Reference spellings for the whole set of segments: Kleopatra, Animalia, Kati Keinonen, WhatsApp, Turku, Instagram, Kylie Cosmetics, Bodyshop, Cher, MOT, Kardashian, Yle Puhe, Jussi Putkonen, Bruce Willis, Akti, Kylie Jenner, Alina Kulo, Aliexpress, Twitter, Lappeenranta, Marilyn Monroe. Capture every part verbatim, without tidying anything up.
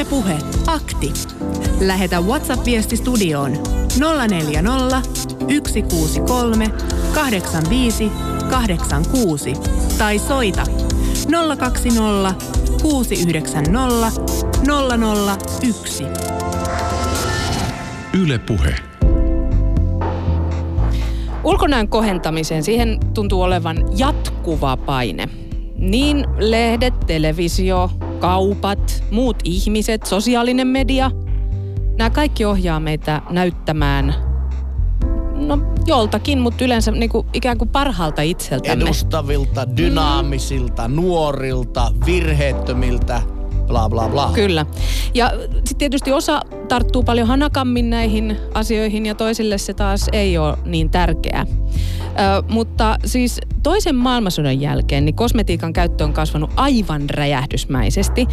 Yle Puhe. Akti. Lähetä WhatsApp-viesti studioon nolla neljä nolla, yksi kuusi kolme, kahdeksan viisi, kahdeksan kuusi tai soita nolla kaksi nolla, kuusi yhdeksän nolla, nolla nolla yksi. Yle Puhe. Ulkonäön kohentamiseen, siihen tuntuu olevan jatkuva paine. Niin lehdet, televisio, kaupat, muut ihmiset, sosiaalinen media. Nämä kaikki ohjaa meitä näyttämään, no joltakin, mutta yleensä niin kuin, ikään kuin parhaalta itseltämme. Edustavilta, dynaamisilta, mm. nuorilta, virheettömiltä, bla bla bla. Kyllä. Ja sitten tietysti osa tarttuu paljon hanakammin näihin asioihin ja toisille se taas ei ole niin tärkeää. Ö, mutta siis toisen maailmansodan jälkeen niin kosmetiikan käyttö on kasvanut aivan räjähdysmäisesti. Ö,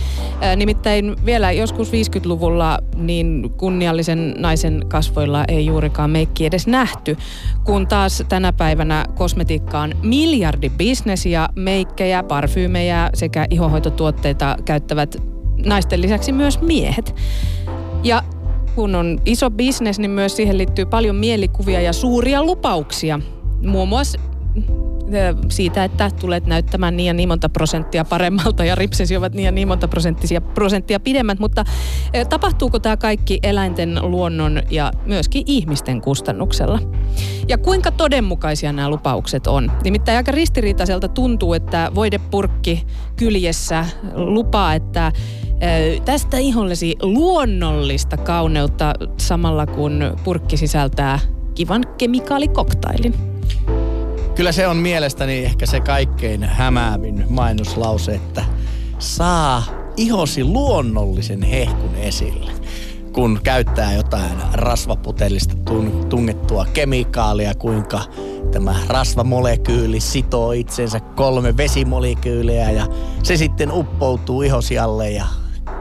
nimittäin vielä joskus viisikymmentäluvulla niin kunniallisen naisen kasvoilla ei juurikaan meikki edes nähty, kun taas tänä päivänä kosmetiikka on miljardibisnes ja meikkejä, parfyymejä sekä ihohoitotuotteita käyttävät naisten lisäksi myös miehet. Ja kun on iso bisnes, niin myös siihen liittyy paljon mielikuvia ja suuria lupauksia. Muun muassa siitä, että tulet näyttämään niin ja niin monta prosenttia paremmalta ja ripsesi ovat niin ja niin monta prosenttisia prosenttia pidemmät. Mutta tapahtuuko tämä kaikki eläinten, luonnon ja myöskin ihmisten kustannuksella? Ja kuinka todenmukaisia nämä lupaukset on? Nimittäin aika ristiriitaiselta tuntuu, että voidepurkki kyljessä lupaa, että tästä ihollesi luonnollista kauneutta samalla kun purkki sisältää kivan kemikaalikoktailin. Kyllä se on mielestäni ehkä se kaikkein hämäävin mainoslause, että saa ihosi luonnollisen hehkun esille, kun käyttää jotain rasvaputelista tungettua kemikaalia, kuinka tämä rasvamolekyyli sitoo itsensä kolme vesimolekyyliä ja se sitten uppoutuu ihosialle ja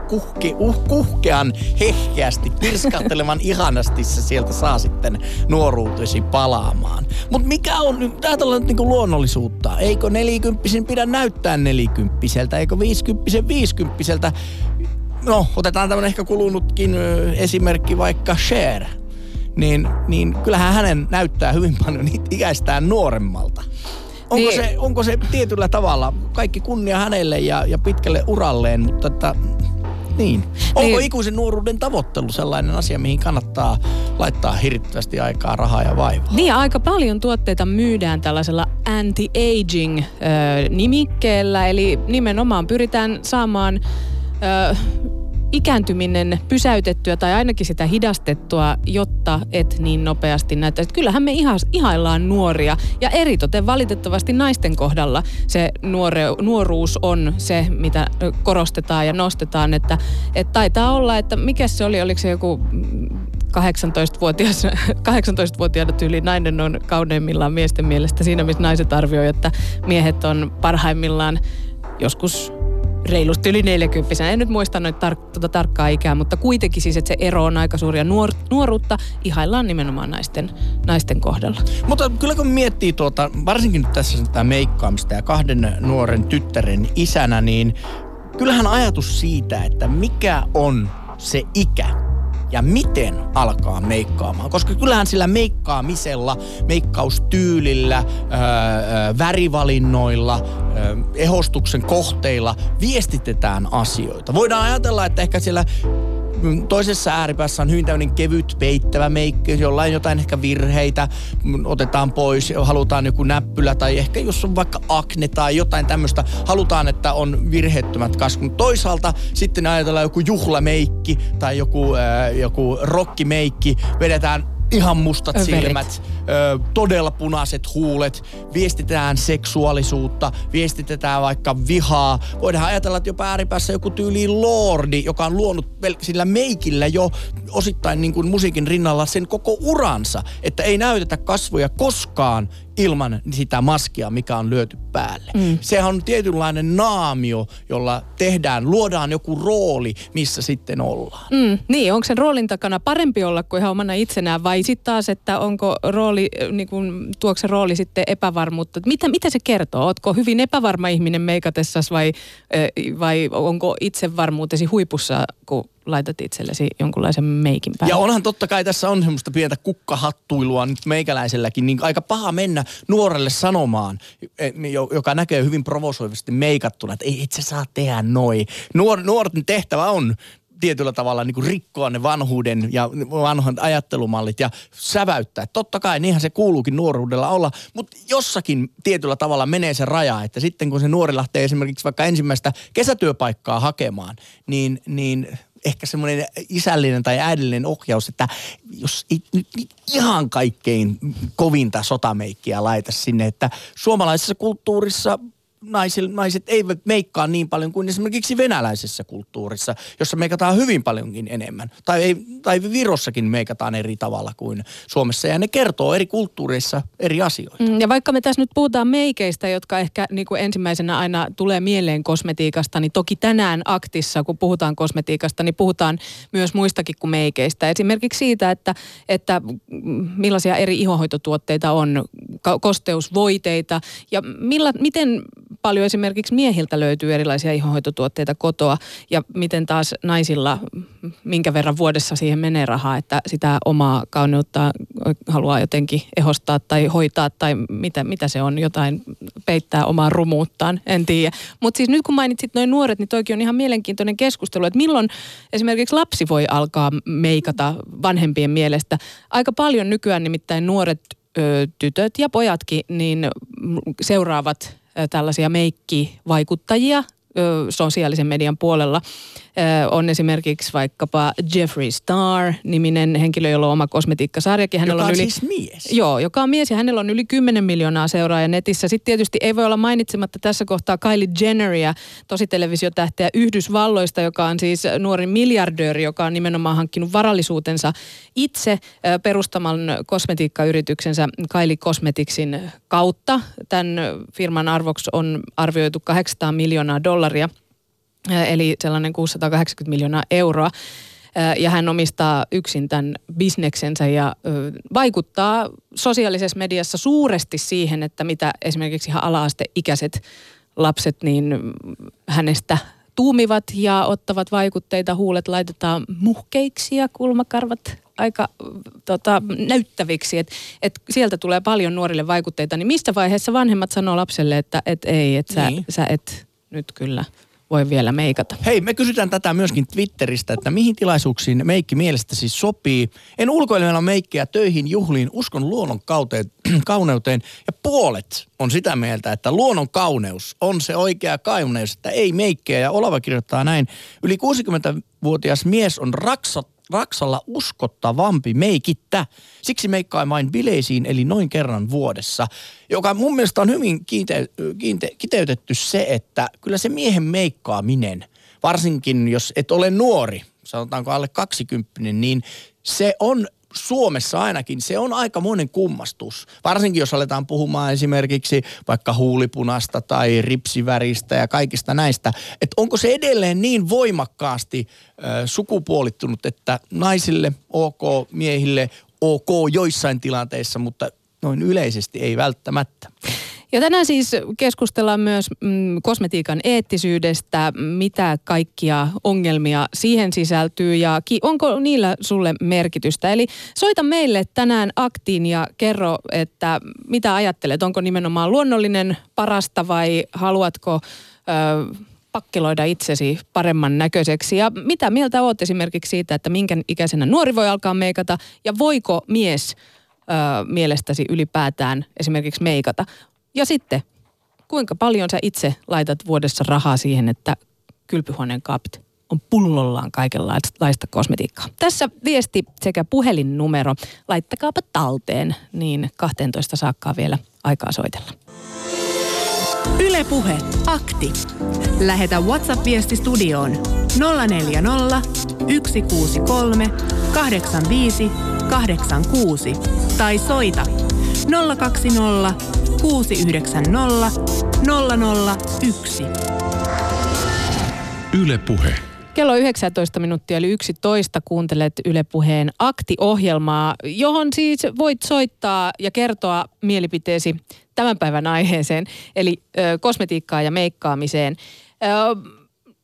kuhke, uh, kuhkean hehkeästi, pirskahtelevan ihanasti se sieltä saa sitten nuoruutesi palaamaan. Mutta mikä on nyt, tää on niinku luonnollisuutta, eikö nelikymppisen pidä näyttää nelikymppiseltä, eikö viisikymppisen viisikymppiseltä? No, otetaan tämmönen ehkä kulunutkin ö, esimerkki vaikka Cher. Niin, niin kyllähän hänen näyttää hyvin paljon niitä ikäistään nuoremmalta. Onko, niin. se, onko se tietyllä tavalla? Kaikki kunnia hänelle ja, ja pitkälle uralleen, mutta että, niin. Onko niin. Ikuisen nuoruuden tavoittelu sellainen asia, mihin kannattaa laittaa hirvittävästi aikaa, rahaa ja vaivaa? Niin, aika paljon tuotteita myydään tällaisella anti-aging-nimikkeellä, eli nimenomaan pyritään saamaan Ö, ikääntyminen pysäytettyä tai ainakin sitä hidastettua, jotta et niin nopeasti näyttäisi. Kyllähän me ihaillaan nuoria ja eritoten valitettavasti naisten kohdalla se nuore, nuoruus on se, mitä korostetaan ja nostetaan, että et taitaa olla, että mikä se oli, oliko se joku kahdeksantoistavuotias, kahdeksantoistavuotiaana tyyli nainen on kauneimmillaan miesten mielestä siinä, missä naiset arvioi, että miehet on parhaimmillaan joskus reilusti yli neljäkymppisenä. En nyt muista noita tar- tuota tarkkaa ikää, mutta kuitenkin siis, että se ero on aika suuri ja nuor- nuoruutta ihaillaan nimenomaan naisten, naisten kohdalla. Mutta kyllä kun miettii tuota, varsinkin nyt tässä sitä meikkaamista ja kahden nuoren tyttären isänä, niin kyllähän ajatus siitä, että mikä on se ikä ja miten alkaa meikkaamaan. Koska kyllähän sillä meikkaamisella, meikkaustyylillä, öö, värivalinnoilla, öö, ehostuksen kohteilla viestitetään asioita. Voidaan ajatella, että ehkä siellä toisessa ääripäässä on hyvin tämmöinen kevyt peittävä meikki, jollain jotain ehkä virheitä otetaan pois, halutaan joku näppylä tai ehkä jos on vaikka akne tai jotain tämmöistä, halutaan, että on virheettömät kasvot. Toisaalta sitten ajatellaan joku juhlameikki tai joku, ää, joku rokkimeikki, vedetään ihan mustat Överit. silmät, ö, todella punaiset huulet, viestitetään seksuaalisuutta, viestitetään vaikka vihaa. Voidaan ajatella, että jopa ääripäässä joku tyyli lordi, joka on luonut sillä meikillä jo osittain niin kuin musiikin rinnalla sen koko uransa, että ei näytetä kasvoja koskaan ilman sitä maskia, mikä on lyöty päälle. Mm. Sehän on tietynlainen naamio, jolla tehdään, luodaan joku rooli, missä sitten ollaan. Mm. Niin, onko sen roolin takana parempi olla kuin ihan omana itsenään vai sitten taas, että onko rooli oli niin kuin, tuoko se rooli sitten epävarmuutta? Mitä, mitä se kertoo? Ootko hyvin epävarma ihminen meikatessasi vai, vai onko itsevarmuutesi huipussa, kun laitat itsellesi jonkunlaisen meikin päälle? Ja onhan totta kai tässä on semmoista pientä kukkahattuilua nyt meikäläiselläkin, niin aika paha mennä nuorelle sanomaan, joka näkee hyvin provosoivasti meikattuna, että ei, et sä saa tehdä noi. Nuor, nuorten tehtävä on tietyllä tavalla niin kuin rikkoa ne vanhuuden ja vanhan ajattelumallit ja säväyttää. Totta kai, niinhän se kuuluukin nuoruudella olla, mutta jossakin tietyllä tavalla menee se raja, että sitten kun se nuori lähtee esimerkiksi vaikka ensimmäistä kesätyöpaikkaa hakemaan, niin, niin ehkä semmoinen isällinen tai äidillinen ohjaus, että jos ei nyt ihan kaikkein kovinta sotameikkiä laita sinne, että suomalaisessa kulttuurissa Naiset, naiset eivät meikkaa niin paljon kuin esimerkiksi venäläisessä kulttuurissa, jossa meikataan hyvin paljonkin enemmän. Tai, ei, tai Virossakin meikataan eri tavalla kuin Suomessa. Ja ne kertoo eri kulttuureissa eri asioita. Ja vaikka me tässä nyt puhutaan meikeistä, jotka ehkä niin kuin ensimmäisenä aina tulee mieleen kosmetiikasta, niin toki tänään Aktissa, kun puhutaan kosmetiikasta, niin puhutaan myös muistakin kuin meikeistä. Esimerkiksi siitä, että, että millaisia eri ihohoitotuotteita on, kosteusvoiteita ja milla, miten paljon esimerkiksi miehiltä löytyy erilaisia ihohoitotuotteita kotoa ja miten taas naisilla, minkä verran vuodessa siihen menee rahaa, että sitä omaa kauneutta haluaa jotenkin ehostaa tai hoitaa tai mitä, mitä se on, jotain peittää omaa rumuuttaan, en tiedä. Mutta siis nyt kun mainitsit noin nuoret, niin toikin on ihan mielenkiintoinen keskustelu, että milloin esimerkiksi lapsi voi alkaa meikata vanhempien mielestä. Aika paljon nykyään nimittäin nuoret ö, tytöt ja pojatkin niin seuraavat tällaisia meikkivaikuttajia sosiaalisen median puolella. On esimerkiksi vaikkapa Jeffree Star-niminen henkilö, jolla on oma kosmetiikkasarjakin. Hänellä joka on yli, siis mies. Joo, joka on mies ja hänellä on yli kymmenen miljoonaa seuraajaa netissä. Sitten tietysti ei voi olla mainitsematta tässä kohtaa Kylie Jenneria, tositelevisiotähteä Yhdysvalloista, joka on siis nuori miljardööri, joka on nimenomaan hankkinut varallisuutensa itse perustaman kosmetiikkayrityksensä Kylie Cosmeticsin kautta. Tämän firman arvoksi on arvioitu kahdeksansataa miljoonaa dollaria. Eli sellainen kuusisataakahdeksankymmentä miljoonaa euroa. Ja hän omistaa yksin tämän bisneksensä ja vaikuttaa sosiaalisessa mediassa suuresti siihen, että mitä esimerkiksi ihan ala-asteikäiset lapset niin hänestä tuumivat ja ottavat vaikutteita. Huulet laitetaan muhkeiksi ja kulmakarvat aika tota, näyttäviksi. Et, et sieltä tulee paljon nuorille vaikutteita. Niin mistä vaiheessa vanhemmat sanoo lapselle, että et ei, että sä, niin. sä et nyt kyllä voi vielä meikata. Hei, me kysytään tätä myöskin Twitteristä, että mihin tilaisuuksiin meikki mielestäsi sopii. En ulkoilemalla meikkiä töihin, juhliin, uskon luonnon kauteen, kauneuteen. Ja puolet on sitä mieltä, että luonnon kauneus on se oikea kauneus, että ei meikkiä. Ja Olava kirjoittaa näin, yli kuusikymmentävuotias mies on raksa, raksalla uskottavampi meikittä. Siksi meikkaa vain bileisiin, eli noin kerran vuodessa. Joka mun mielestä on hyvin kiinte, kiinte, kiteytetty se, että kyllä se miehen meikkaaminen, varsinkin jos et ole nuori, sanotaanko alle kaksikymppinen, niin se on Suomessa ainakin, se on aikamoinen kummastus. Varsinkin jos aletaan puhumaan esimerkiksi vaikka huulipunasta tai ripsiväristä ja kaikista näistä. Että onko se edelleen niin voimakkaasti ö, sukupuolittunut, että naisille ok, miehille ok joissain tilanteissa, mutta noin yleisesti ei välttämättä. Ja tänään siis keskustellaan myös mm, kosmetiikan eettisyydestä, mitä kaikkia ongelmia siihen sisältyy ja ki- onko niillä sulle merkitystä. Eli soita meille tänään Aktiin ja kerro, että mitä ajattelet, onko nimenomaan luonnollinen parasta vai haluatko ö, pakkeloida itsesi paremman näköiseksi. Ja mitä mieltä olet esimerkiksi siitä, että minkä ikäisenä nuori voi alkaa meikata ja voiko mies ö, mielestäsi ylipäätään esimerkiksi meikata? Ja sitten, kuinka paljon sä itse laitat vuodessa rahaa siihen, että kylpyhuoneen kaapit on pullollaan kaikenlaista kosmetiikkaa. Tässä viesti sekä puhelinnumero. Laittakaapa talteen, niin kahteentoista saakkaa vielä aikaa soitella. Yle Puhe, Akti. Lähetä WhatsApp-viesti studioon nolla neljä nolla, yksi kuusi kolme, kahdeksan viisi, kahdeksan kuusi tai soita nolla kaksi nolla, kuusi yhdeksän nolla, nolla nolla yksi. Yle Puhe. Kello on yhdeksäntoista minuuttia eli yksitoista kuuntelet Yle Puheen Akti-ohjelmaa, johon siis voit soittaa ja kertoa mielipiteesi tämän päivän aiheeseen, eli ö, kosmetiikkaa ja meikkaamiseen. Ö,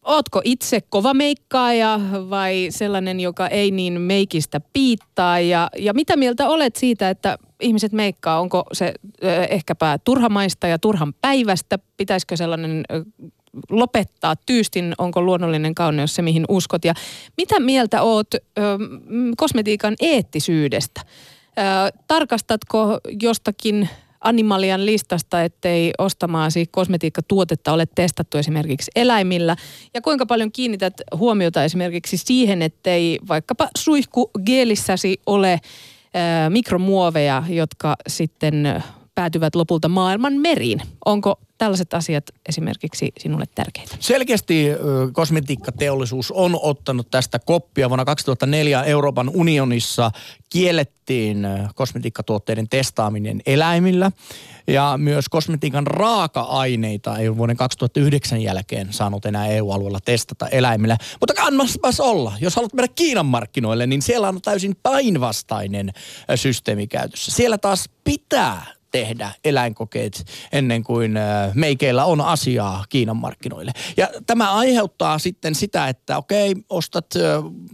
Ootko itse kova meikkaaja vai sellainen, joka ei niin meikistä piittaa? Ja, ja mitä mieltä olet siitä, että ihmiset meikkaa? Onko se ö, ehkäpä turhamaista ja turhan päivästä? Pitäisikö sellainen ö, lopettaa tyystin? Onko luonnollinen kauneus se, mihin uskot? Ja mitä mieltä oot ö, kosmetiikan eettisyydestä? Ö, tarkastatko jostakin Animalian listasta, ettei ostamaasi kosmetiikkatuotetta ole testattu esimerkiksi eläimillä? Ja kuinka paljon kiinnität huomiota esimerkiksi siihen, ettei vaikkapa suihkugeelissäsi ole ö, mikromuoveja, jotka sitten päätyvät lopulta maailman meriin? Onko tällaiset asiat esimerkiksi sinulle tärkeitä? Selkeästi kosmetiikkateollisuus on ottanut tästä koppia. Vuonna kaksituhattaneljä Euroopan unionissa kiellettiin kosmetiikkatuotteiden testaaminen eläimillä. Ja myös kosmetiikan raaka-aineita ei vuoden kaksituhattayhdeksän jälkeen saanut enää E U-alueella testata eläimillä. Mutta kannattaa olla. Jos haluat mennä Kiinan markkinoille, niin siellä on täysin päinvastainen systeemi käytössä. Siellä taas pitää tehdä eläinkokeet ennen kuin meikeillä on asiaa Kiinan markkinoille. Ja tämä aiheuttaa sitten sitä, että okei, ostat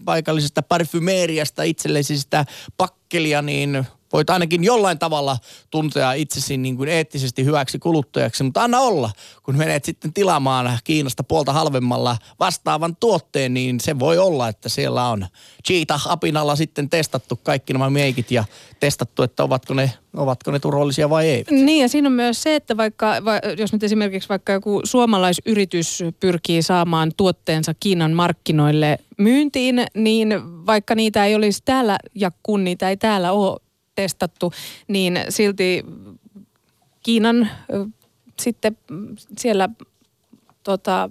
paikallisesta parfymeeriasta itsellesi sitä pakkelia, niin voit ainakin jollain tavalla tuntea itsesi niin kuin eettisesti hyväksi kuluttajaksi, mutta anna olla. Kun menet sitten tilaamaan Kiinasta puolta halvemmalla vastaavan tuotteen, niin se voi olla, että siellä on cheetah-apinalla sitten testattu kaikki nämä meikit ja testattu, että ovatko ne, ovatko ne turvallisia vai ei. Niin, ja siinä on myös se, että vaikka, jos nyt esimerkiksi vaikka joku suomalaisyritys pyrkii saamaan tuotteensa Kiinan markkinoille myyntiin, niin vaikka niitä ei olisi täällä ja kun niitä ei täällä ole testattu, niin silti Kiinan äh, sitten siellä tota,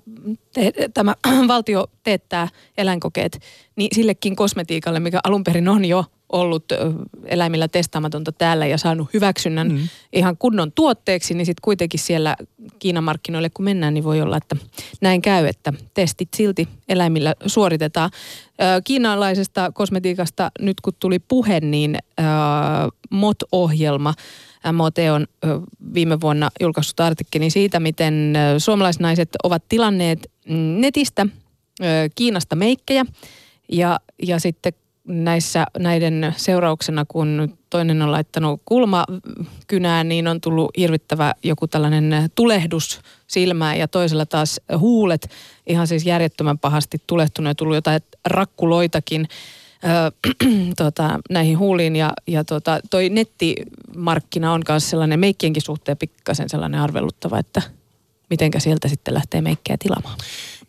te, tämä äh, valtio teettää eläinkokeet, niin sillekin kosmetiikalle, mikä alun perin on jo ollut äh, eläimillä testaamatonta täällä ja saanut hyväksynnän mm. ihan kunnon tuotteeksi, niin sitten kuitenkin siellä Kiinan markkinoille kun mennään, niin voi olla, että näin käy, että testit silti eläimillä suoritetaan. Kiinalaisesta kosmetiikasta nyt kun tuli puhe, niin äh, M O T-ohjelma, M O T on äh, viime vuonna julkaissut artikkelin siitä, miten äh, suomalaisnaiset ovat tilanneet netistä äh, Kiinasta meikkejä ja, ja sitten näissä näiden seurauksena, kun toinen on laittanut kulmakynään, niin on tullut hirvittävä joku tällainen tulehdus silmään ja toisella taas huulet ihan siis järjettömän pahasti tulehtunut ja tullut jotain rakkuloitakin öö, tota, näihin huuliin. Ja, ja tota, toi nettimarkkina on myös sellainen meikkienkin suhteen pikkasen sellainen arveluttava, että mitenkä sieltä sitten lähtee meikkejä tilaamaan.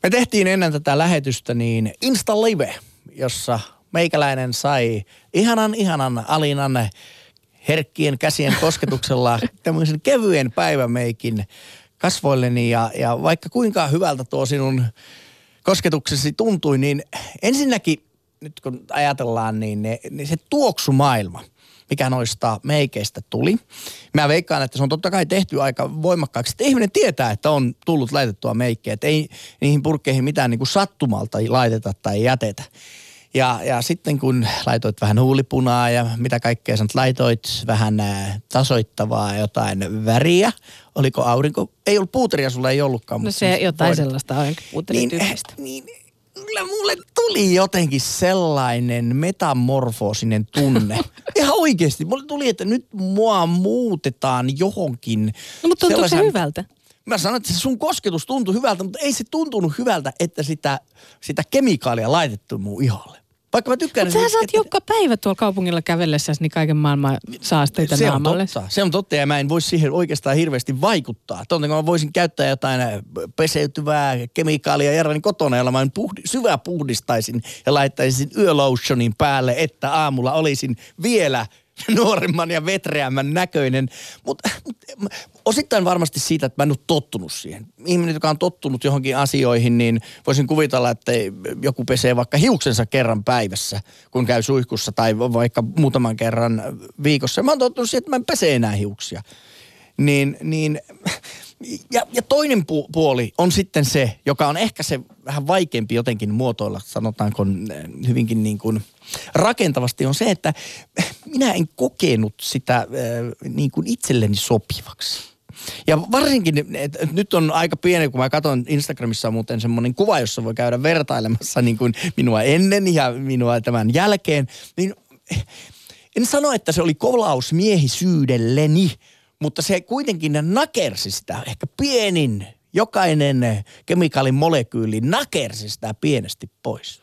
Me tehtiin ennen tätä lähetystä niin Insta Live, jossa meikäläinen sai ihanan, ihanan Alinan herkkien käsien kosketuksella tämmöisen kevyen päivämeikin kasvoilleni. Ja, ja vaikka kuinka hyvältä tuo sinun kosketuksesi tuntui, niin ensinnäkin, nyt kun ajatellaan, niin, ne, niin se tuoksumaailma, mikä noista meikeistä tuli. Mä veikkaan, että se on totta kai tehty aika voimakkaaksi. Että ihminen tietää, että on tullut laitettua meikkiä, että ei niihin purkkeihin mitään niin kuin sattumalta laiteta tai jätetä. Ja, ja sitten kun laitoit vähän huulipunaa ja mitä kaikkea sanot, laitoit vähän tasoittavaa jotain väriä. Oliko aurinko? Ei ollut puuteria, sulla ei ollutkaan. No se jotain voidaan sellaista aurinkopuuterityyppistä. Niin, niin kyllä mulle tuli jotenkin sellainen metamorfoosinen tunne. Ihan oikeasti. Mulle tuli, että nyt mua muutetaan johonkin. No mutta tuntuuko se hyvältä? Mä sanoin, että sun kosketus tuntui hyvältä, mutta ei se tuntunut hyvältä, että sitä, sitä kemikaalia laitettu mun ihalle. Vaikka mä tykkään... Mutta sä saat että... joka päivä tuolla kaupungilla kävellessäsi niin kaiken maailman saasteita se naamalle. On totta. Se on totta ja mä en voi siihen oikeastaan hirveästi vaikuttaa. Totta, kun mä voisin käyttää jotain peseytyvää kemikaalia järven kotona, jolla mä puhdi, syvää puhdistaisin ja laittaisin yölotionin päälle, että aamulla olisin vielä nuoremman ja vetreämmän näköinen, mutta mut, osittain varmasti siitä, että mä en ole tottunut siihen. Ihminen, joka on tottunut johonkin asioihin, niin voisin kuvitella, että joku pesee vaikka hiuksensa kerran päivässä, kun käy suihkussa tai vaikka muutaman kerran viikossa. Mä oon tottunut siihen, että mä en pese enää hiuksia. Niin, niin ja, ja toinen pu- puoli on sitten se, joka on ehkä se vähän vaikeampi jotenkin muotoilla, sanotaanko hyvinkin niin kuin rakentavasti, on se, että minä en kokenut sitä niin kuin itselleni sopivaksi. Ja varsinkin, että nyt on aika pieni, kun mä katson Instagramissa muuten semmoinen kuva, jossa voi käydä vertailemassa niin kuin minua ennen ja minua tämän jälkeen. Niin en sano, että se oli kolaus miehisyydelleni, mutta se kuitenkin nakersi sitä ehkä pienin, jokainen kemikaalin molekyyli nakersi sitä pienesti pois.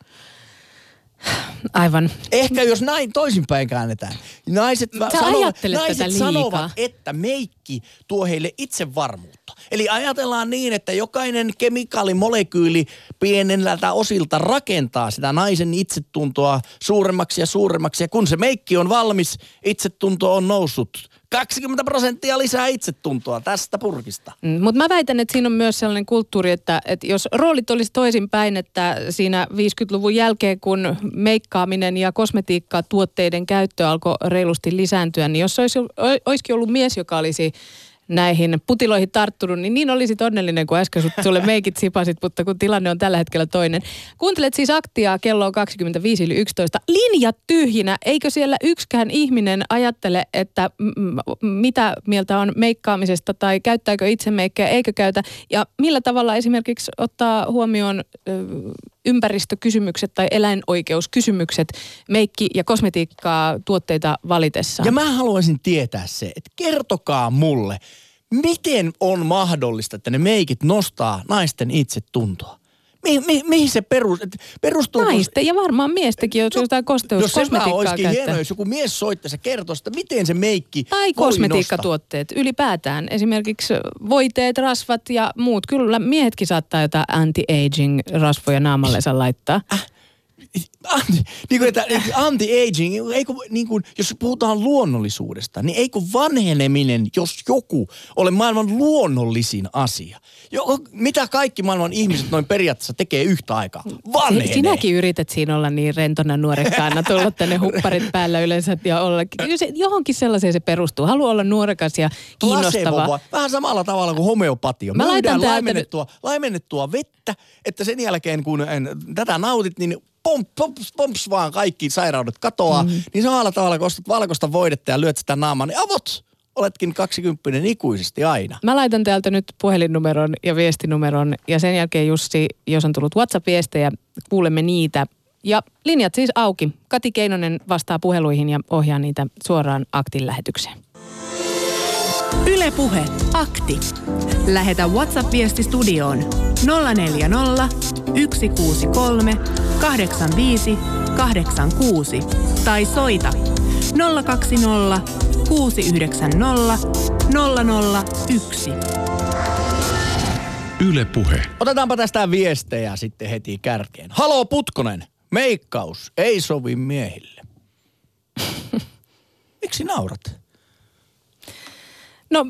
Aivan. Ehkä jos näin toisinpäin käännetään. Naiset, sanovat, naiset sanovat, että meikki tuo heille itsevarmuutta. Eli ajatellaan niin, että jokainen kemikaalimolekyyli pieneltä osilta rakentaa sitä naisen itsetuntoa suuremmaksi ja suuremmaksi. Ja kun se meikki on valmis, itsetunto on noussut. kaksikymmentä prosenttia lisää itsetuntoa tästä purkista. Mm, mutta mä väitän, että siinä on myös sellainen kulttuuri, että, että jos roolit olisi toisinpäin, että siinä viidenkymmenenluvun jälkeen, kun meikkaaminen ja kosmetiikka tuotteiden käyttö alkoi reilusti lisääntyä, niin jos olisi, olisikin ollut mies, joka olisi näihin putiloihin tarttunut, niin niin olisi onnellinen, kun äsken sulle meikit sipasit, mutta kun tilanne on tällä hetkellä toinen. Kuuntelet siis Aktiaa, kello on kaksikymmentäviisi yksitoista. Linjat tyhjinä, eikö siellä yksikään ihminen ajattele, että m- m- mitä mieltä on meikkaamisesta tai käyttääkö itse meikkejä, eikö käytä, ja millä tavalla esimerkiksi ottaa huomioon ö, ympäristökysymykset tai eläinoikeuskysymykset meikki- ja kosmetiikkaa tuotteita valitessa. Ja mä haluaisin tietää se, että kertokaa mulle, miten on mahdollista, että ne meikit nostaa naisten itsetuntoa? Mi- mi- mihin se perus, perustuu? Naisten ja varmaan miestäkin, jos no, jotain kosteuskosmetiikkaa no, käyttää. Hienoa, jos joku mies soittaisi ja kertoisi, että miten se meikki tai kosmetiikkatuotteet nostaa. Ylipäätään. Esimerkiksi voiteet, rasvat ja muut. Kyllä miehetkin saattaa jotain anti-aging rasvoja naamallensa laittaa. Äh. Anti, niin kuin, että anti-aging, eikö, niin kuin, jos puhutaan luonnollisuudesta, niin eikö vanheneminen, jos joku, ole maailman luonnollisin asia? Jo, mitä kaikki maailman ihmiset noin periaatteessa tekee yhtä aikaa? Vanhenee. Sinäkin yrität siinä olla niin rentona nuorekkaana, tulla tänne hupparit päällä yleensä ja olla. Johonkin sellaiseen se perustuu. Haluaa olla nuorekas ja kiinnostava. Placebo, vähän samalla tavalla kuin homeopatia. Mä myydään laimennettua, nyt... laimennettua vettä, että sen jälkeen kun en, tätä nautit, niin... Pomps, pomps, pomps vaan kaikki sairaudet katoaa, mm. niin samalla tavalla, kun ostat valkoista voidetta ja lyöt sitä naamaan, niin avot, oletkin kaksikymppinen ikuisesti aina. Mä laitan täältä nyt puhelinnumeron ja viestinumeron ja sen jälkeen Jussi, jos on tullut WhatsApp-viestejä, kuulemme niitä. Ja linjat siis auki. Kati Keinonen vastaa puheluihin ja ohjaa niitä suoraan Aktin lähetykseen. Yle Puhe. Akti. Lähetä WhatsApp-viesti studioon nolla neljä nolla yksi kuusi kolme kahdeksan viisi kahdeksan kuusi tai soita nolla kaksi nolla kuusi yhdeksän nolla nolla nolla yksi. Yle Puhe. Otetaanpa tästä viestejä sitten heti kärkeen. Haloo Putkonen, meikkaus ei sovi miehille. Miksi naurat? No,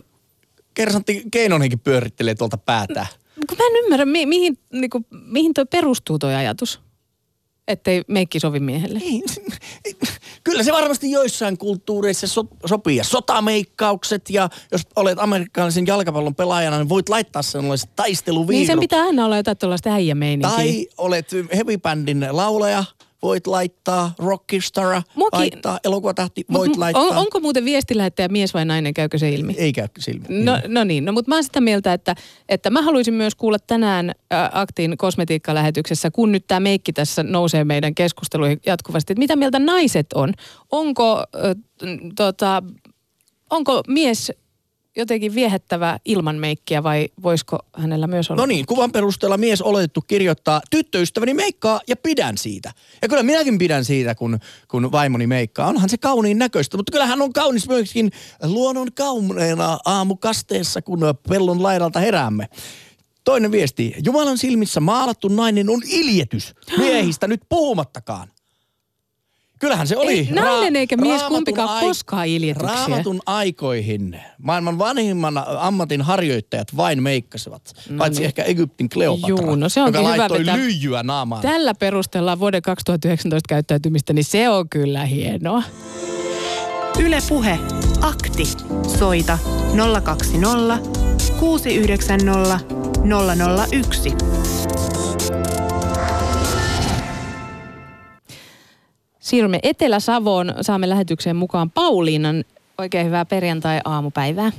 Kersantti Keinonenkin pyörittelee tuolta päätään. Kun mä en ymmärrä, mi- mihin, niinku, mihin toi perustuu toi ajatus, ettei meikki sovi miehelle. Ei, kyllä se varmasti joissain kulttuureissa so- sopii. Ja sotameikkaukset ja jos olet amerikkalaisen jalkapallon pelaajana, niin voit laittaa sellaiset taisteluviirut. Niin sen pitää aina olla jotain tuollaista äijämeininkiä. Tai olet heavy-bändin laulaja. Voit laittaa rockistara, Moki... laittaa elokuvatähti, voit laittaa. On, onko muuten viestilähettäjä mies vai nainen, käykö se ilmi? Ei käy se ilmi. No, no niin, no, mutta mä oon sitä mieltä, että, että mä haluaisin myös kuulla tänään ä, Aktin kosmetiikkalähetyksessä, kun nyt tämä meikki tässä nousee meidän keskusteluihin jatkuvasti, että mitä mieltä naiset on? Onko, äh, tota, onko mies jotenkin viehättävä ilman meikkiä vai voisiko hänellä myös olla? No niin, kuvan perusteella mies oletettu kirjoittaa, tyttöystäväni meikkaa ja pidän siitä. Ja kyllä minäkin pidän siitä, kun, kun vaimoni meikkaa. Onhan se kauniin näköistä, mutta kyllähän on kaunis myöskin luonnon kauneena aamukasteessa, kun pellon laidalta heräämme. Toinen viesti, Jumalan silmissä maalattu nainen on iljetys, miehistä nyt puhumattakaan. Kyllähän se oli. Ei, nainen eikä mies kumpikaan ai- koskaan iljetyksiä. Raamatun aikoihin maailman vanhimman ammatin harjoittajat vain meikkasivat. No paitsi niin. Ehkä Egyptin Kleopatra, Juu, no se joka laittoi hyvä lyijyä naamaan. Tällä perustellaan vuoden kaksituhattayhdeksäntoista käyttäytymistä, niin se on kyllä hienoa. Yle Puhe. Akti. Soita nolla kaksi nolla kuusi yhdeksän nolla nolla nolla yksi. Siirrymme Etelä-Savoon. Saamme lähetykseen mukaan Pauliinan. Oikein hyvää perjantai-aamupäivää.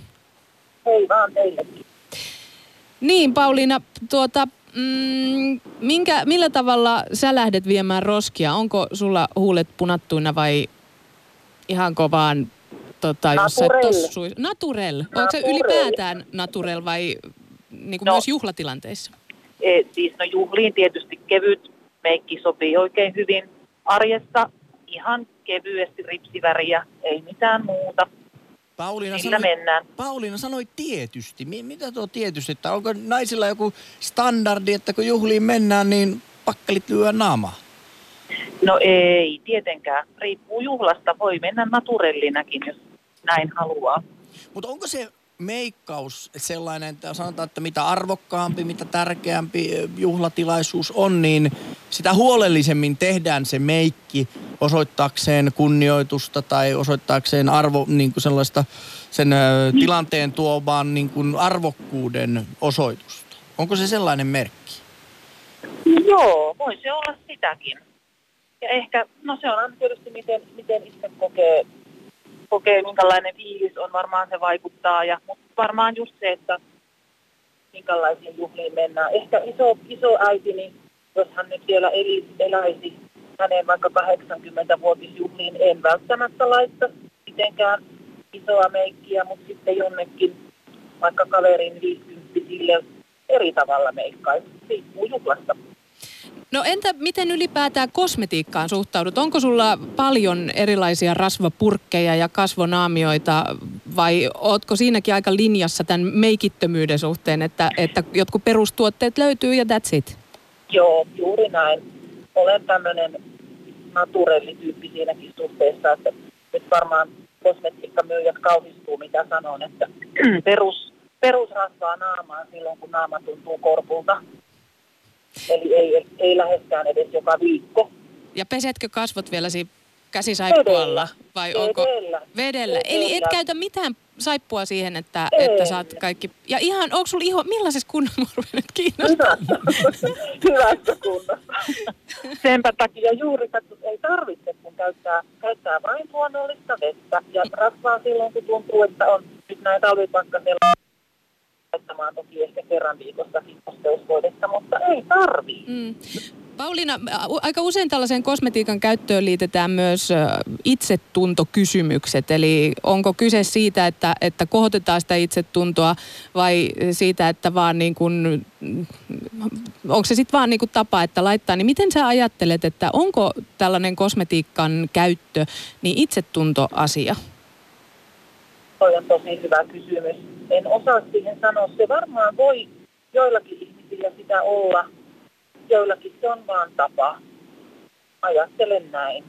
Hei vaan teillekin. Niin, Pauliina, tuota, mm, minkä, millä tavalla sä lähdet viemään roskia? Onko sulla huulet punattuina vai ihanko vaan tota, jossain tossuissa? Naturel. Naturel. Onko se ylipäätään naturel vai niin kuin no, myös juhlatilanteissa? E, siis no juhliin tietysti kevyt meikki sopii oikein hyvin. Arjessa ihan kevyesti ripsiväriä, ei mitään muuta. Pauliina sanoi, Pauliina sanoi tietysti. Mitä tuo tietysti? Että onko naisilla joku standardi, että kun juhliin mennään, niin pakkelit lyö naamaa? No ei, tietenkään. Riippuu juhlasta. Voi mennä naturellinakin, jos näin haluaa. Mutta onko se meikkaus sellainen, että sanotaan, että mitä arvokkaampi, mitä tärkeämpi juhlatilaisuus on, niin sitä huolellisemmin tehdään se meikki osoittaakseen kunnioitusta tai osoittaakseen arvo, niin kuin sellaista sen tilanteen tuomaan niin kuin arvokkuuden osoitusta. Onko se sellainen merkki? Joo, voi se olla sitäkin. Ja ehkä, no se on tietysti miten, miten itse kokee. Kokee, minkälainen fiilis on, varmaan se vaikuttaa, ja, mutta varmaan just se, että minkälaisiin juhliin mennään. Ehkä iso, iso äitini, jos hän nyt vielä eli, eläisi, hänen vaikka kahdeksankymmentävuotisjuhliin en välttämättä laittaa mitenkään isoa meikkiä, mutta sitten jonnekin vaikka kaverin viisikymppisille eri tavalla meikkaisi, riippuu juhlasta. No entä miten ylipäätään kosmetiikkaan suhtaudut? Onko sulla paljon erilaisia rasvapurkkeja ja kasvonaamioita vai ootko siinäkin aika linjassa tämän meikittömyyden suhteen, että, että jotkut perustuotteet löytyy ja that's it? Joo, juuri näin. Olen tämmöinen naturellityyppi siinäkin suhteessa, että nyt varmaan kosmetiikkamyyjät kauhistuu, mitä sanon, että perus, perusrasvaa naamaan silloin, kun naama tuntuu korpulta. Eli ei, ei, ei läheskään edes joka viikko. Ja pesetkö kasvot vielä siinä käsisaippualla? Vai vedellä. Onko vedellä. vedellä? Eli et käytä mitään saippua siihen, että, että saat kaikki... Ja ihan, onko sulla iho... Millaisessa kunnossa minua ruvennet kiinnostaa? Hyvässä, hyvässä kunnossa. Senpä takia juuri katso, ei tarvitse, kun käyttää, käyttää vain luonnollista vettä. Ja rasvaa silloin, kun tuntuu, että on nyt näin talvipakkasella... Laittamaan toki ehkä kerran viikossakin kosteusvoidetta, mutta ei tarvii. Mm. Pauliina, aika usein tällaiseen kosmetiikan käyttöön liitetään myös itsetuntokysymykset. Eli onko kyse siitä, että, että kohotetaan sitä itsetuntoa vai siitä, että vaan niin kuin, onko se sitten vaan niin kuin tapa, että laittaa. Niin miten sä ajattelet, että onko tällainen kosmetiikan käyttö niin itsetuntoasia? Toi on tosi hyvä kysymys. En osaa siihen sanoa. Se varmaan voi joillakin ihmisillä sitä olla. Joillakin se on vaan tapa. Ajattelen näin.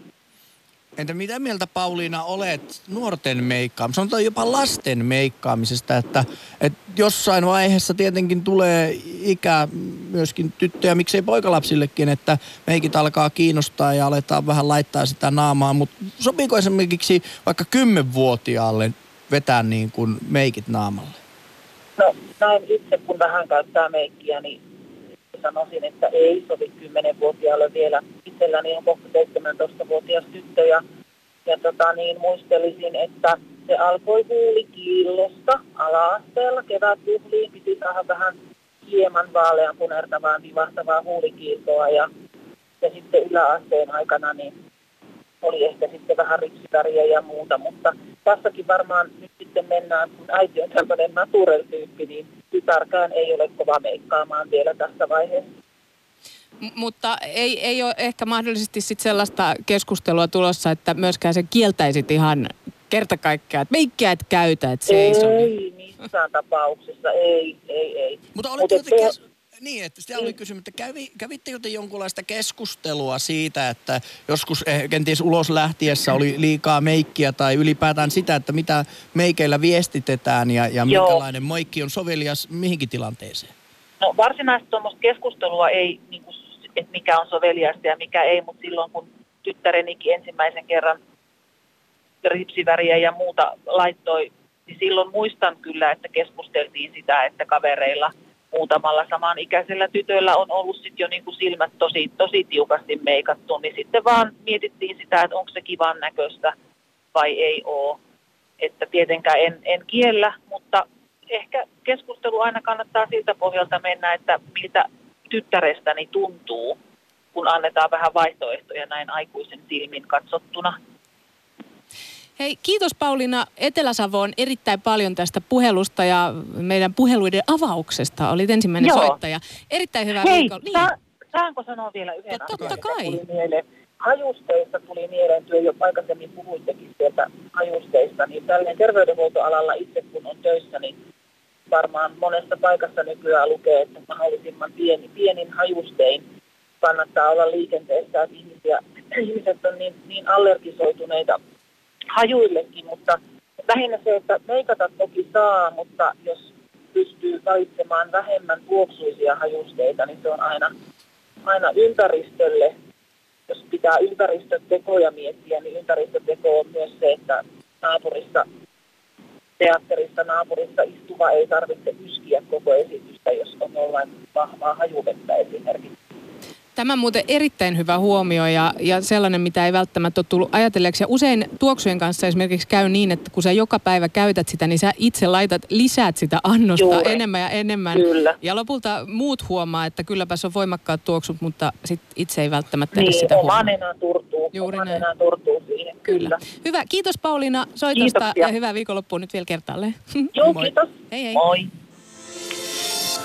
Entä mitä mieltä, Pauliina, olet nuorten meikkaamisesta? Sanotaan jopa lasten meikkaamisesta, että, että jossain vaiheessa tietenkin tulee ikä myöskin tyttöjä, miksei poikalapsillekin, että meikit alkaa kiinnostaa ja aletaan vähän laittaa sitä naamaa. Mutta sopiiko esimerkiksi vaikka kymmenvuotiaalle vetää niin kuin meikit naamalle? No näin itse, kun vähän käyttää meikkiä, niin sanoisin, että ei sovi kymmenvuotiaalle vielä. Itselläni on kohta seitsemäntoistavuotias tyttö ja, ja tota, niin muistelisin, että se alkoi huulikiillosta ala-asteella kevätjuhliin. Piti saada vähän hieman vaalean punertavaa, vivahtavaa huulikiiltoa ja, ja sitten yläasteen aikana niin oli ehkä sitten vähän ripsiväriä ja muuta, mutta tässäkin varmaan nyt sitten mennään, kun äiti on tämmöinen naturel-tyyppi, niin tytärkään ei ole kova meikkaamaan vielä tässä vaiheessa. M- mutta ei, ei ole ehkä mahdollisesti sitten sellaista keskustelua tulossa, että myöskään se kieltäisit ihan kertakaikkiaan, että meikkiä et käytä, että se ei sovi. Ei missään tapauksessa, ei, ei, ei. Mutta olet jotenkin... Te... Niin, että sitä oli kysymys, että kävi, kävitte joten jonkunlaista keskustelua siitä, että joskus kenties ulos lähtiessä oli liikaa meikkiä tai ylipäätään sitä, että mitä meikeillä viestitetään ja, ja minkälainen meikki on sovelias mihinkin tilanteeseen? No varsinaisesti tuommoista keskustelua ei, niin kuin, että mikä on soveliasta ja mikä ei, mutta silloin kun tyttärenikin ensimmäisen kerran ripsiväriä ja muuta laittoi, niin silloin muistan kyllä, että keskusteltiin sitä, että kavereilla muutamalla samanikäisellä tytöllä on ollut sit jo niinku silmät tosi, tosi tiukasti meikattu, niin sitten vaan mietittiin sitä, että onko se kivan näköistä vai ei ole. Että tietenkään en, en kiellä, mutta ehkä keskustelu aina kannattaa siltä pohjalta mennä, että miltä tyttärestäni tuntuu, kun annetaan vähän vaihtoehtoja näin aikuisen silmin katsottuna. Hei, kiitos Pauliina Etelä-Savoon erittäin paljon tästä puhelusta ja meidän puheluiden avauksesta. Olit ensimmäinen Joo. soittaja. Erittäin hyvää viikkoa. Hei, sa- saanko sanoa vielä yhden asian? Totta kai. Hajusteista tuli mieleen, työ jo aikaisemmin puhuittekin sieltä hajusteista, niin tälleen terveydenhuoltoalalla itse kun on töissä, niin varmaan monessa paikassa nykyään lukee, että mahdollisimman pieni, pienin hajustein kannattaa olla liikenteessä, että ihmisiä, ihmiset on niin, niin allergisoituneita hajuillekin, mutta lähinnä se, että meikata toki saa, mutta jos pystyy valitsemaan vähemmän tuoksuisia hajusteita, niin se on aina, aina ympäristölle. Jos pitää ympäristötekoja miettiä, niin ympäristöteko on myös se, että naapurissa, teatterissa naapurissa istuva ei tarvitse yskiä koko esitystä, jos on jollain vahvaa hajuvettä esimerkiksi. Tämä on muuten erittäin hyvä huomio ja, ja sellainen, mitä ei välttämättä ole tullut ajatelleeksi. Ja usein tuoksujen kanssa esimerkiksi käy niin, että kun sä joka päivä käytät sitä, niin sä itse laitat, lisät sitä annosta Juuri. enemmän ja enemmän. Kyllä. Ja lopulta muut huomaa, että kylläpä se on voimakkaat tuoksut, mutta sit itse ei välttämättä niin, edes sitä huomaa. Niin, oman enää turtuu. Juuri näin. Enää turtuu siihen. Kyllä. Hyvä. Kiitos Pauliina soitosta Kiitoksia. ja hyvää viikonloppua nyt vielä kertaalleen. Joo, kiitos. Hei hei. Moi.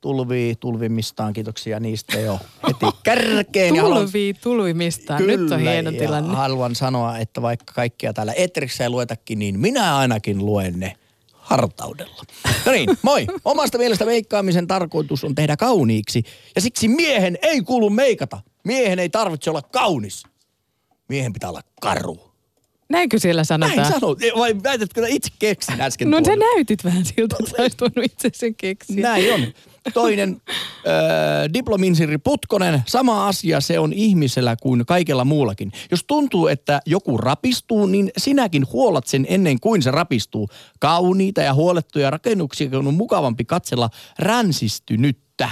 tulvii tulvimistaan. Kiitoksia niistä jo heti kärkeen. Tulvii tulvimistaan. Kyllä, nyt on hieno tilanne. Haluan sanoa, että vaikka kaikkia täällä etrissä ei luetakin, niin minä ainakin luen ne hartaudella. No niin, moi. Omasta mielestä meikkaamisen tarkoitus on tehdä kauniiksi. Ja siksi miehen ei kuulu meikata. Miehen ei tarvitse olla kaunis. Miehen pitää olla karu. Näinkö siellä sanotaan? Näin sanoo. Vai väitätkö, että itse keksin äsken? No tuonut. Sä näytit vähän siltä, että olisi tuonut itse sen keksiä. Näin on. Toinen, äh, diplominsinri Putkonen. Sama asia se on ihmisellä kuin kaikella muullakin. Jos tuntuu, että joku rapistuu, niin sinäkin huolat sen ennen kuin se rapistuu. Kauniita ja huolettuja rakennuksia on mukavampi katsella ränsistynyttä.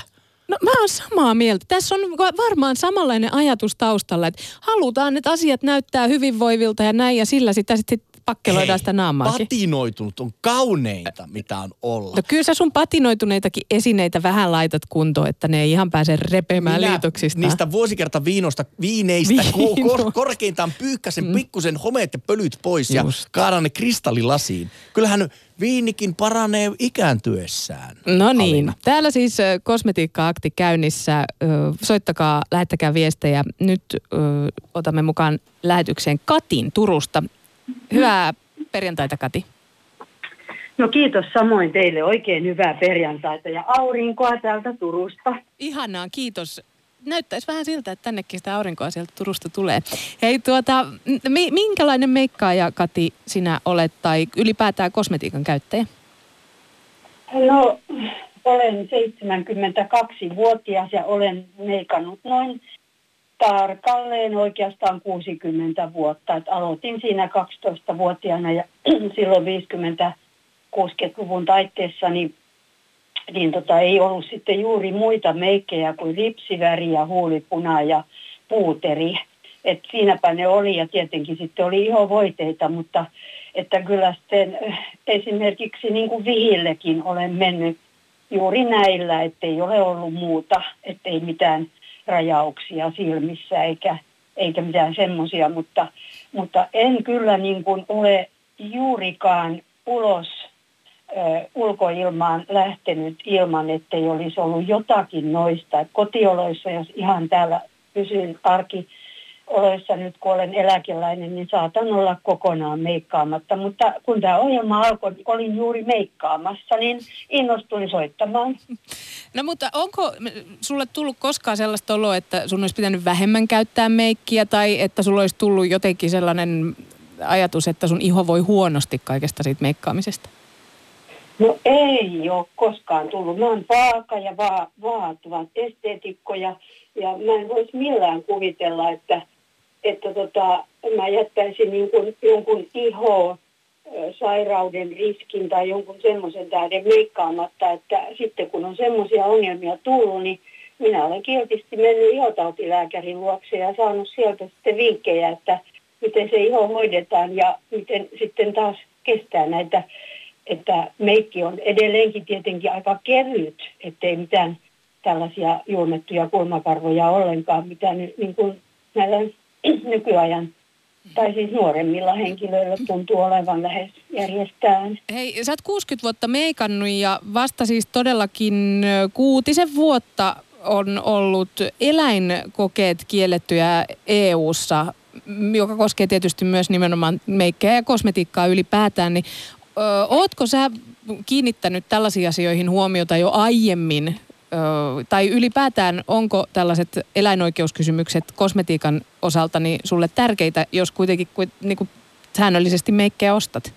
No mä oon samaa mieltä. Tässä on varmaan samanlainen ajatus taustalla, että halutaan, että asiat näyttää hyvinvoivilta ja näin ja sillä sitä sitten pakkeloidaan Hei, sitä naamaakin. Patinoitunut on kauneinta, mitä on olla. No kyllä sä sun patinoituneitakin esineitä vähän laitat kuntoon, että ne ei ihan pääse repemään Minä liitoksista. Niistä vuosikerta viinosta, viineistä Viino. ko- korkeintaan pyyhkäsen mm. pikkusen homeet ja pölyt pois Just. ja kaadaan ne kristallilasiin. Kyllähän viinikin paranee ikääntyessään. No niin. Alina. Täällä siis kosmetiikka-akti käynnissä. Soittakaa, lähettäkää viestejä. Nyt ö, otamme mukaan lähetykseen Katin Turusta. Hyvää perjantaita, Kati. No kiitos samoin teille. Oikein hyvää perjantaita ja aurinkoa täältä Turusta. Ihanaa, kiitos. Näyttäisi vähän siltä, että tännekin sitä aurinkoa sieltä Turusta tulee. Hei tuota, minkälainen meikkaaja, Kati, sinä olet tai ylipäätään kosmetiikan käyttäjä? No, olen seitsemänkymmentäkaksivuotias ja olen meikannut noin tarkalleen oikeastaan kuusikymmentä vuotta. Et aloitin siinä kaksitoistavuotiaana ja silloin viisikymmentä-kuusikymmentäluvun taitteessa niin, niin tota, ei ollut sitten juuri muita meikkejä kuin ripsiväri ja huulipuna ja puuteri. Et siinäpä ne oli ja tietenkin sitten oli ihovoiteita, mutta että kyllä sitten esimerkiksi niin kuin vihillekin olen mennyt juuri näillä, ettei ole ollut muuta, ettei mitään rajauksia silmissä eikä, eikä mitään semmoisia, mutta, mutta en kyllä niin kuin ole juurikaan ulos ö, ulkoilmaan lähtenyt ilman, ettei olisi ollut jotakin noista. Et kotioloissa, jos ihan täällä pysyn arkioloissa nyt, kun olen eläkeläinen, niin saatan olla kokonaan meikkaamatta. Mutta kun tämä ohjelma alkoi, olin juuri meikkaamassa, niin innostuin soittamaan. No mutta onko sulle tullut koskaan sellaista oloa, että sun olisi pitänyt vähemmän käyttää meikkiä tai että sulla olisi tullut jotenkin sellainen ajatus, että sun iho voi huonosti kaikesta siitä meikkaamisesta? No ei ole koskaan tullut. Mä oon vaaka ja va- vaatuva esteetikko ja, ja mä en voisi millään kuvitella, että, että tota, mä jättäisin niin kuin jonkun ihoa sairauden riskin tai jonkun semmoisen tähden meikkaamatta, että sitten kun on semmoisia ongelmia tullut, niin minä olen kiltisti mennyt ihotautilääkärin luokse ja saanut sieltä sitten vinkkejä, että miten se iho hoidetaan ja miten sitten taas kestää näitä, että meikki on edelleenkin tietenkin aika kevyt, ettei mitään tällaisia julmettuja kulmakarvoja ollenkaan, mitä nyt niin kuin näillä nykyajan tai siis nuoremmilla henkilöillä tuntuu olevan lähes järjestään. Hei, sä oot kuusikymmentä vuotta meikannut ja vasta siis todellakin kuutisen vuotta on ollut eläinkokeet kiellettyjä E U:ssa, joka koskee tietysti myös nimenomaan meikkejä ja kosmetiikkaa ylipäätään. Niin, ö, ootko sä kiinnittänyt tällaisiin asioihin huomiota jo aiemmin? Ö, tai ylipäätään, onko tällaiset eläinoikeuskysymykset kosmetiikan osalta niin sulle tärkeitä, jos kuitenkin ku, niin kuin säännöllisesti meikkejä ostat?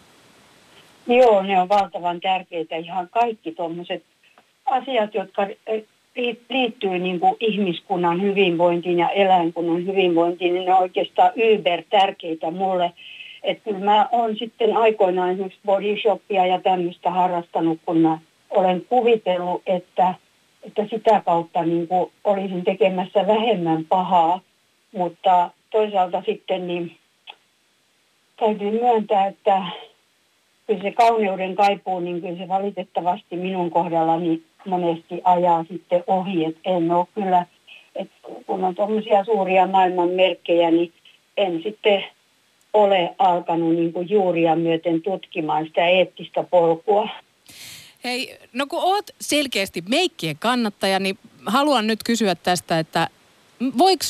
Joo, ne on valtavan tärkeitä. Ihan kaikki tuommoiset asiat, jotka liittyy niin kuin ihmiskunnan hyvinvointiin ja eläinkunnan hyvinvointiin, niin ne on oikeastaan yber-tärkeitä mulle. Että kyllä mä oon sitten aikoinaan esimerkiksi Bodyshopia ja tämmöistä harrastanut, kun mä olen kuvitellut, että että sitä kautta niin kuin olisin tekemässä vähemmän pahaa, mutta toisaalta sitten niin täytyy myöntää, että kyllä se kauneuden kaipuu, niin kyllä se valitettavasti minun kohdallani monesti ajaa sitten ohi, että en ole kyllä, että kun on tuommoisia suuria maailman merkkejä, niin en sitten ole alkanut niin kuin juuria myöten tutkimaan sitä eettistä polkua. Hei, no kun oot selkeästi meikkien kannattaja, niin haluan nyt kysyä tästä, että voiko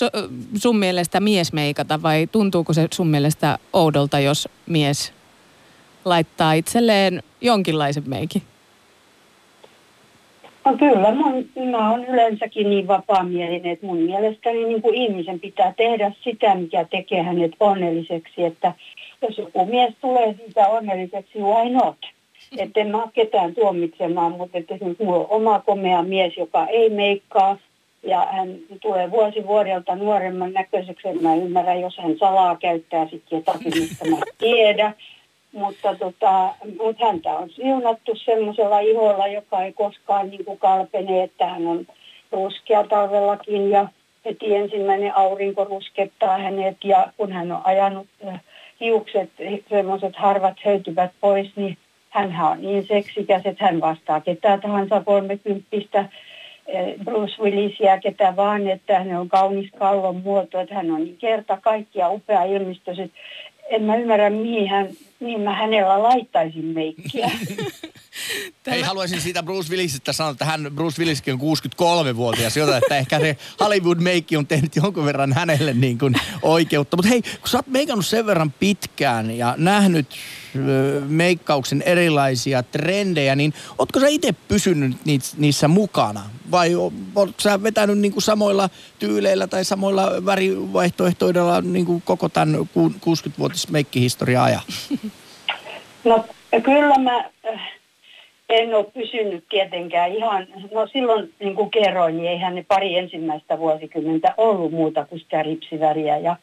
sun mielestä mies meikata vai tuntuuko se sun mielestä oudolta, jos mies laittaa itselleen jonkinlaisen meikin? No kyllä, mun, mä oon yleensäkin niin vapaamielinen, että mun mielestäni niin kuin ihmisen pitää tehdä sitä, mikä tekee hänet onnelliseksi, että jos joku mies tulee siitä onnelliseksi, why not? Että en mä ole ketään tuomitsemaan, mutta että esimerkiksi mulla on oma komea mies, joka ei meikkaa ja hän tulee vuosi vuodelta nuoremman näköiseksi. Mä ymmärrän, jos hän salaa käyttää sitten jotakin, mistä mä tiedän. Mutta, tota, mutta häntä on siunattu semmoisella iholla, joka ei koskaan niin kuin kalpene, että hän on ruskea talvellakin ja heti ensimmäinen aurinko ruskettaa hänet ja kun hän on ajanut hiukset, semmoiset harvat höytyvät pois, niin hänhän on niin seksikäs, että hän vastaa ketä tahansa kolmekymppistä Bruce Willisia, ketä vaan, että hän on kaunis kalvon muoto, että hän on niin kerta kaikkia upea ilmistöiset. En mä ymmärrä, mihin hän, niin mä hänellä laittaisin meikkiä. Ei, haluaisin siitä Bruce Willisistä sanoa, että hän, Bruce Williskin on kuusikymmentäkolme-vuotias, jota, että ehkä se Hollywood-meikki on tehnyt jonkun verran hänelle niin kuin oikeutta. Mutta hei, kun sä oot meikannut sen verran pitkään ja nähnyt meikkauksen erilaisia trendejä, niin ootko sä itse pysynyt niissä mukana? Vai ootko sä vetänyt niin kuin samoilla tyyleillä tai samoilla värivaihtoehtoilla niin kuin koko tämän kuusikymmentävuotis meikkihistorian ajan? No kyllä mä en ole pysynyt tietenkään ihan, no silloin niin kuin kerroin, niin eihän ne pari ensimmäistä vuosikymmentä ollut muuta kuin sitä ripsiväriä ja,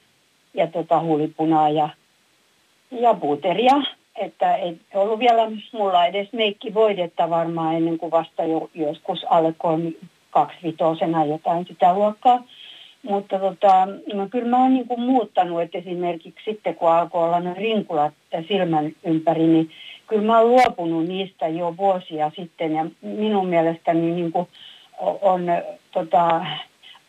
ja tota huulipunaa ja, ja puuteria. Että ei ollut vielä mulla edes meikkivoidetta varmaan ennen kuin vasta jo, joskus alle kaksikymmentäviitosena jotain sitä luokkaa. Mutta tota, no kyllä mä oon niin kuin muuttanut, että esimerkiksi sitten kun alkoi olla ne rinkulat silmän ympäri, niin kyllä mä oon luopunut niistä jo vuosia sitten ja minun mielestäni niin kuin on tota,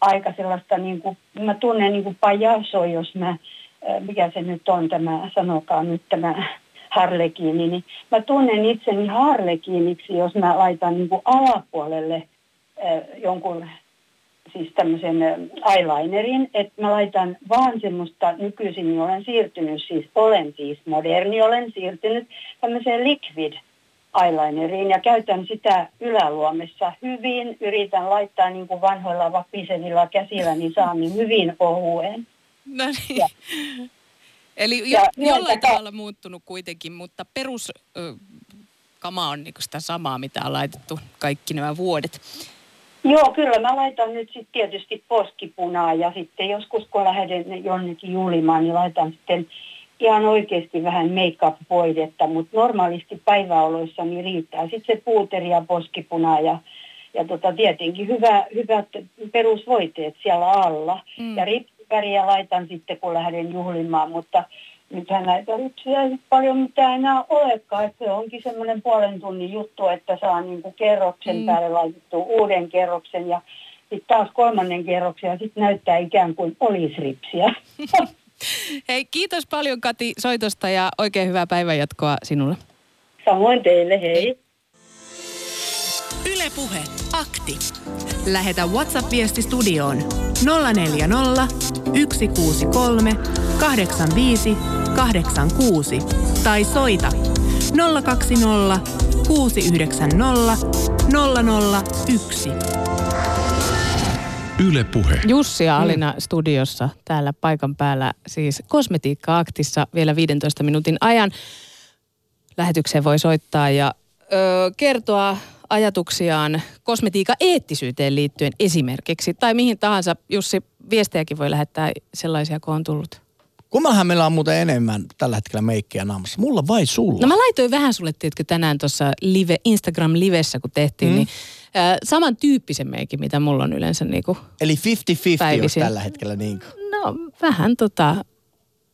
aika sellaista, niin kuin, mä tunnen niin kuin pajaso, jos mä, mikä se nyt on tämä, sanokaa nyt tämä harlekiini, niin mä tunnen itseni harlekiiniksi, jos mä laitan niin kuin alapuolelle jonkun siis tämmöisen eyelinerin, että mä laitan vaan semmoista, nykyisin olen siirtynyt, siis olen siis moderni, olen siirtynyt tämmöiseen liquid eyelineriin ja käytän sitä yläluomessa hyvin. Yritän laittaa niin kuin vanhoilla vapisenilla käsillä, niin saan niin hyvin ohuen. No niin. Ja. Eli jo, jollain tätä... tavalla muuttunut kuitenkin, mutta peruskama on niin kuin sitä samaa, mitä on laitettu kaikki nämä vuodet. Joo, kyllä mä laitan nyt sitten tietysti poskipunaa ja sitten joskus kun lähden jonnekin juhlimaan, niin laitan sitten ihan oikeasti vähän make-up-voidetta, mutta normaalisti päiväoloissa niin riittää sitten se puuteri ja poskipuna ja, ja tota, tietenkin hyvä, hyvät perusvoiteet siellä alla. Mm. Ja ripsiväriä laitan sitten, kun lähden juhlimaan, mutta nythän näitä ripsiä ei paljon mitään enää olekaan. Et se onkin semmoinen puolen tunnin juttu, että saa niinku kerroksen mm. päälle laitettua uuden kerroksen ja sitten taas kolmannen kerroksen ja sitten näyttää ikään kuin olisi ripsiä. Hei, kiitos paljon Kati soitosta ja oikein hyvää päivänjatkoa sinulle. Samoin teille, hei. Yle Puhe, akti. Lähetä WhatsApp-viesti studioon nolla neljä nolla, yksi kuusi kolme, kahdeksan viisi, kahdeksan kuusi tai soita nolla kaksi nolla, kuusi yhdeksän nolla, nolla nolla yksi. Yle Puhe. Jussi ja Alina mm. studiossa täällä paikan päällä, siis Kosmetiikka-aktissa vielä viidentoista minuutin ajan. Lähetykseen voi soittaa ja öö, kertoa ajatuksiaan kosmetiikan eettisyyteen liittyen esimerkiksi. Tai mihin tahansa, Jussi, viestejäkin voi lähettää sellaisia, kun on tullut. Kummallahan meillä on muuten enemmän tällä hetkellä meikkiä naamassa. Mulla vai sulla? No mä laitoin vähän sulle, tiedätkö, tänään tuossa live, Instagram-livessä, kun tehtiin, mm. niin samantyyppisen meikin, mitä mulla on yleensä niinku. Eli viisikymmentä viisikymmentä on tällä hetkellä niinku. No vähän tota,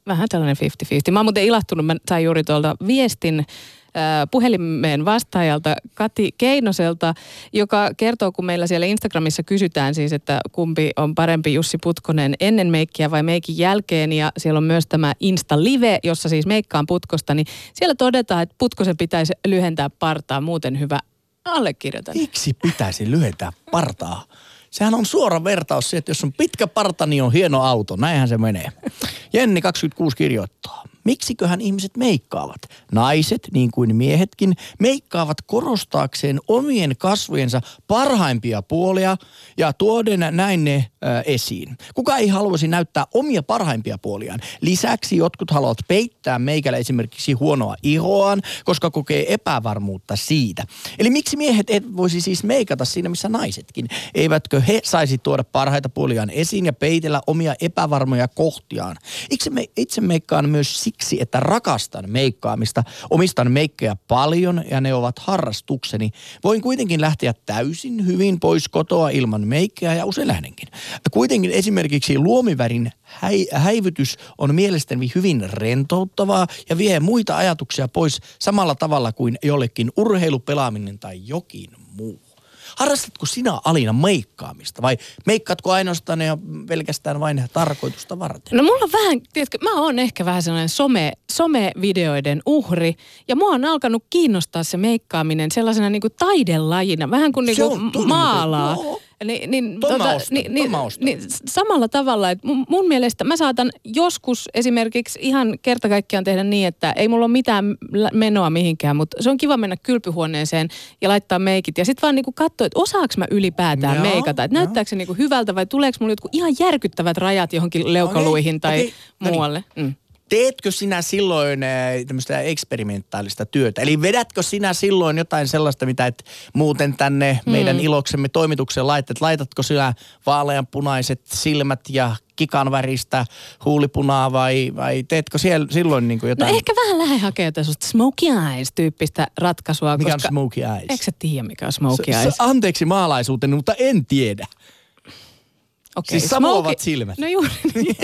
vähän tällainen viisikymmentä viisikymmentä. Mä oon muuten ilahtunut, mä sain juuri tuolta viestin äh, puhelimeen vastaajalta Kati Keinoselta, joka kertoo, kun meillä siellä Instagramissa kysytään siis, että kumpi on parempi Jussi Putkonen ennen meikkiä vai meikin jälkeen. Ja siellä on myös tämä Insta-live, jossa siis meikkaan Putkosta, niin siellä todetaan, että Putkosen pitäisi lyhentää partaa, muuten hyvä. Allekirjoitan. Miksi pitäisi lyhentää partaa? Sehän on suora vertaus siihen, että jos on pitkä parta, niin on hieno auto. Näinhän se menee. Jenni kaksikymmentäkuusi kirjoittaa. Miksiköhän ihmiset meikkaavat? Naiset, niin kuin miehetkin, meikkaavat korostaakseen omien kasvojensa parhaimpia puolia ja tuoden näin ne ö, esiin. Kuka ei haluaisi näyttää omia parhaimpia puoliaan? Lisäksi jotkut haluavat peittää meikällä esimerkiksi huonoa ihoaan, koska kokee epävarmuutta siitä. Eli miksi miehet et voisi siis meikata siinä, missä naisetkin? Eivätkö he saisi tuoda parhaita puoliaan esiin ja peitellä omia epävarmoja kohtiaan? Itse, me, itse meikkaan myös siksi, että rakastan meikkaamista, omistan meikkejä paljon ja ne ovat harrastukseni. Voin kuitenkin lähteä täysin hyvin pois kotoa ilman meikkejä ja usein lähdenkin. Kuitenkin esimerkiksi luomivärin häi- häivytys on mielestäni hyvin rentouttavaa ja vie muita ajatuksia pois samalla tavalla kuin jollekin urheilupelaaminen tai jokin muu. Harrastatko sinä, Alina, meikkaamista vai meikkaatko ainoastaan ja pelkästään vain tarkoitusta varten? No mulla on vähän, tiedätkö, mä oon ehkä vähän sellainen some, somevideoiden uhri ja mua on alkanut kiinnostaa se meikkaaminen sellaisena niinku taidelajina, vähän kuin niinku maalaa. No. Niin, niin, tota, niin, niin, niin samalla tavalla, että mun, mun mielestä mä saatan joskus esimerkiksi ihan kerta kaikkiaan tehdä niin, että ei mulla ole mitään menoa mihinkään, mutta se on kiva mennä kylpyhuoneeseen ja laittaa meikit. Ja sit vaan niinku katsoa, että osaanko mä ylipäätään joo, meikata, että näyttääkö se niinku hyvältä vai tuleeko mulla jotkut ihan järkyttävät rajat johonkin leukaluihin okay, tai okay, muualle. No niin. mm. Teetkö sinä silloin tämmöistä eksperimentaalista työtä? Eli vedätkö sinä silloin jotain sellaista, mitä et muuten tänne meidän hmm. iloksemme toimitukseen laittaa? Laitatko sinä vaaleanpunaiset silmät ja kikanväristä huulipunaa vai, vai teetkö siellä silloin niin kuin jotain? No ehkä vähän lähden hakea jotain sellaista smokey eyes-tyyppistä ratkaisua. Mikä koska... on smokey eyes? Eikö sä tiedä, mikä on smokey eyes? S- anteeksi maalaisuuteni, mutta en tiedä. Okay. Siis samoavat silmät. No juuri niin.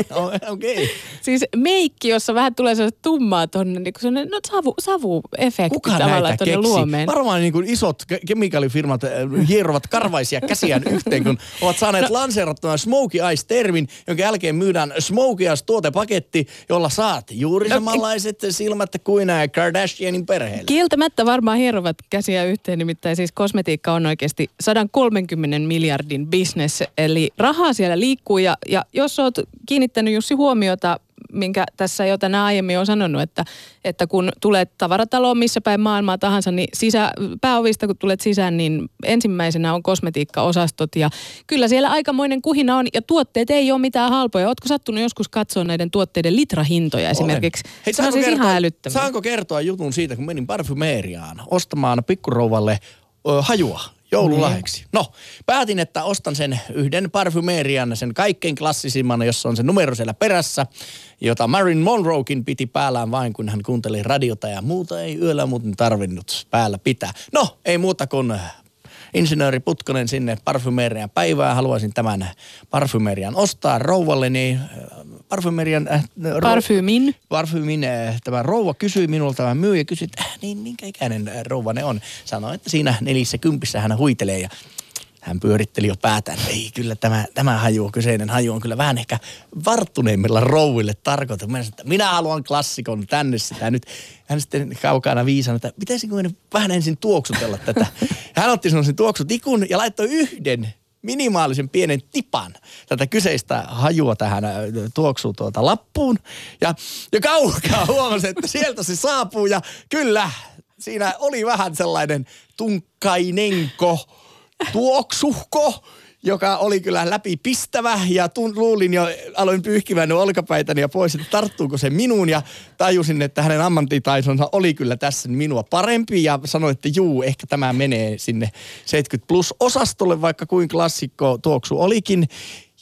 Okei. Okay. Siis meikki, jossa vähän tulee sellaista tummaa tuonne, niin kuin no savu, savuefekti kuka tavallaan tuonne luomeen. Varmaan niin kuin isot ke- kemikaalifirmat hierovat karvaisia käsiään yhteen, kun ovat saaneet no. lanseerattua smokey eyes-termin, jonka jälkeen myydään smokey eyes-tuotepaketti, jolla saat juuri samanlaiset no. silmät kuin Kardashianin perheelle. Kieltämättä varmaan hierovat käsiä yhteen, nimittäin siis kosmetiikka on oikeasti sata kolmekymmentä miljardin business, eli rahaa siellä liikkuu ja, ja jos olet kiinnittänyt Jussi huomiota minkä tässä jo tänään aiemmin on sanonut, että, että kun tulet tavarataloon missä päin maailmaa tahansa, niin sisä, pääovista kun tulet sisään, niin ensimmäisenä on kosmetiikkaosastot ja kyllä siellä aikamoinen kuhina on ja tuotteet ei ole mitään halpoja. Ootko sattunut joskus katsoa näiden tuotteiden litrahintoja esimerkiksi? Hei, se on siis kertoa, ihan älyttömiä. Saanko kertoa jutun siitä, kun menin parfymeeriaan ostamaan pikkurouvalle ö, hajua? Joululahjaksi. No, päätin, että ostan sen yhden parfymeerian, sen kaikkein klassisimman, jossa on se numero siellä perässä, jota Marilyn Monroekin piti päällään vain, kun hän kuunteli radiota ja muuta ei yöllä muuten tarvinnut päällä pitää. No, ei muuta kuin insinööri Putkonen sinne parfymeerian päivään. Haluaisin tämän parfymeerian ostaa rouvalleni. Parfymerian... Äh, rou- Parfymin. Parfymin. Äh, tämä rouva kysyi minulta, tämä myyjä kysyi, että äh, niin, minkä ikäinen rouva ne on. Sanoi, että siinä nelissä kympissä hän huitelee ja hän pyöritteli jo päätään. Ei, kyllä tämä, tämä haju, kyseinen haju on kyllä vähän ehkä varttuneimmilla rouville tarkoitettu. Minä, minä haluan klassikon tänne sitä nyt. Hän sitten kaukana viisanoi, että pitäisikö vähän ensin tuoksutella tätä. Hän otti sellaisen tuoksutikun ja laittoi yhden minimaalisen pienen tipan tätä kyseistä hajua tähän tuoksuu tuota lappuun. Ja, ja kaukaa huomasin, että sieltä se saapuu ja kyllä siinä oli vähän sellainen tunkkainenko tuoksuhko, joka oli kyllä läpipistävä ja tun, luulin jo, aloin pyyhkimään olkapäitäni ja pois, että tarttuuko se minuun ja tajusin, että hänen ammattitaitonsa oli kyllä tässä minua parempi ja sanoin, että juu, ehkä tämä menee sinne seitsemänkymmentä plus osastolle, vaikka kuin klassikko tuoksu olikin.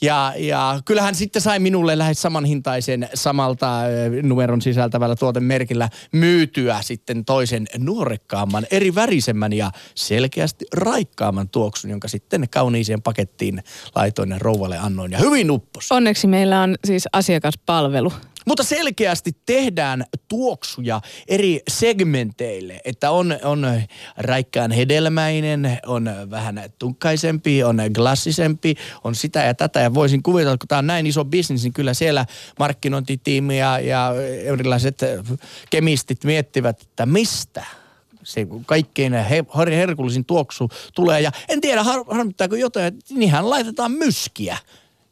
Ja, ja kyllähän sitten sai minulle lähes samanhintaisen samalta numeron sisältävällä tuotemerkillä myytyä sitten toisen nuorekkaamman, eri värisemmän ja selkeästi raikkaamman tuoksun, jonka sitten kauniiseen pakettiin laitoin ja rouvalle annoin ja hyvin uppos. Onneksi meillä on siis asiakaspalvelu. Mutta selkeästi tehdään tuoksuja eri segmenteille, että on, on raikkaan hedelmäinen, on vähän tunkkaisempi, on glassisempi, on sitä ja tätä. Ja voisin kuvitella, että kun tämä on näin iso bisnis, niin kyllä siellä markkinointitiimi ja, ja erilaiset kemistit miettivät, että mistä se kaikkein he, herkullisin tuoksu tulee. Ja en tiedä, harmittaako jotain, että niinhän laitetaan myskiä,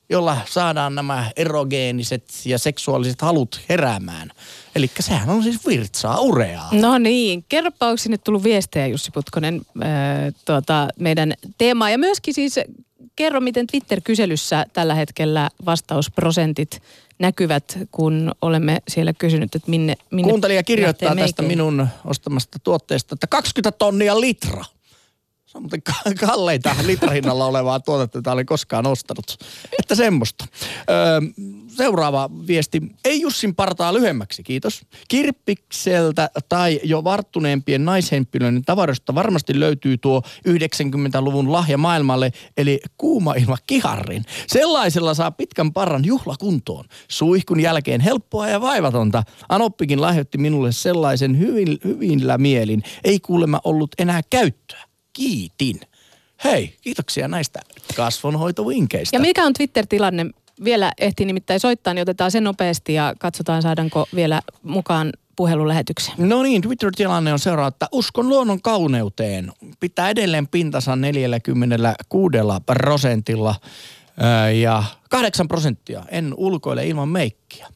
jolla saadaan nämä erogeeniset ja seksuaaliset halut heräämään. Eli sehän on siis virtsaa, ureaa. No niin, kerropa, onko sinne tullut viestejä, Jussi Putkonen, äh, tuota, meidän teemaa. Ja myöskin siis kerro, miten Twitter-kyselyssä tällä hetkellä vastausprosentit näkyvät, kun olemme siellä kysynyt, että minne... minne kuuntelija kirjoittaa tästä minun ostamasta tuotteesta, että kaksikymmentä tonnia litra. Se on muuten kalleita litrahinnalla olevaa tuotetta, jota olen koskaan ostanut. Että semmoista. Öö, seuraava viesti. Ei Jussin partaa lyhyemmäksi, kiitos. Kirppikseltä tai jo varttuneempien naishenkilöiden tavaroista varmasti löytyy tuo yhdeksänkymmentäluvun lahja maailmalle, eli kuuma ilma kiharrin. Sellaisella saa pitkän parran juhlakuntoon. Suihkun jälkeen helppoa ja vaivatonta. Anoppikin lahjoitti minulle sellaisen hyvin, hyvillä mielin. Ei kuulemma ollut enää käyttöä. Kiitin. Hei, kiitoksia näistä kasvonhoitovinkeistä. Ja mikä on Twitter-tilanne? Vielä ehtii nimittäin soittaa, niin otetaan sen nopeasti ja katsotaan saadaanko vielä mukaan puhelulähetykseen. No niin, Twitter-tilanne on seuraava, että uskon luonnon kauneuteen. Pitää edelleen pintansa neljäkymmentäkuusi prosentilla ja kahdeksan prosenttia. En ulkoile ilman meikkiä.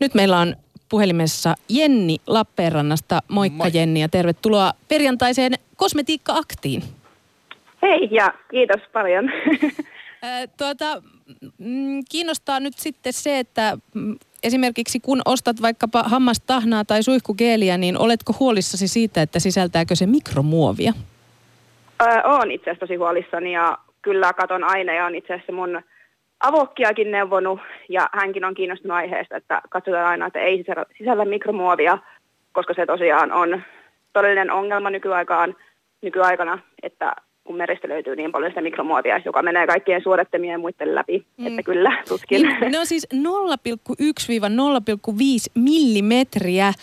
Nyt meillä on puhelimessa Jenni Lappeenrannasta. Moikka. Moi. Jenni ja tervetuloa perjantaiseen Kosmetiikka-aktiin. Hei ja kiitos paljon. Tuota, kiinnostaa nyt sitten se, että esimerkiksi kun ostat vaikkapa hammastahnaa tai suihkugeeliä, niin oletko huolissasi siitä, että sisältääkö se mikromuovia? Olen itse asiassa tosi huolissani ja kyllä katon aina ja on itse asiassa mun avokkiakin neuvonut ja hänkin on kiinnostunut aiheesta, että katsotaan aina, että ei sisällä, sisällä mikromuovia, koska se tosiaan on todellinen ongelma nykyaikaan, nykyaikana, että kun meristä löytyy niin paljon sitä mikromuovia, joka menee kaikkien suodattimien ja muiden läpi, mm. että kyllä, tutkin. Ne on siis nolla pilkku yksi nolla pilkku viisi millimetriä äh,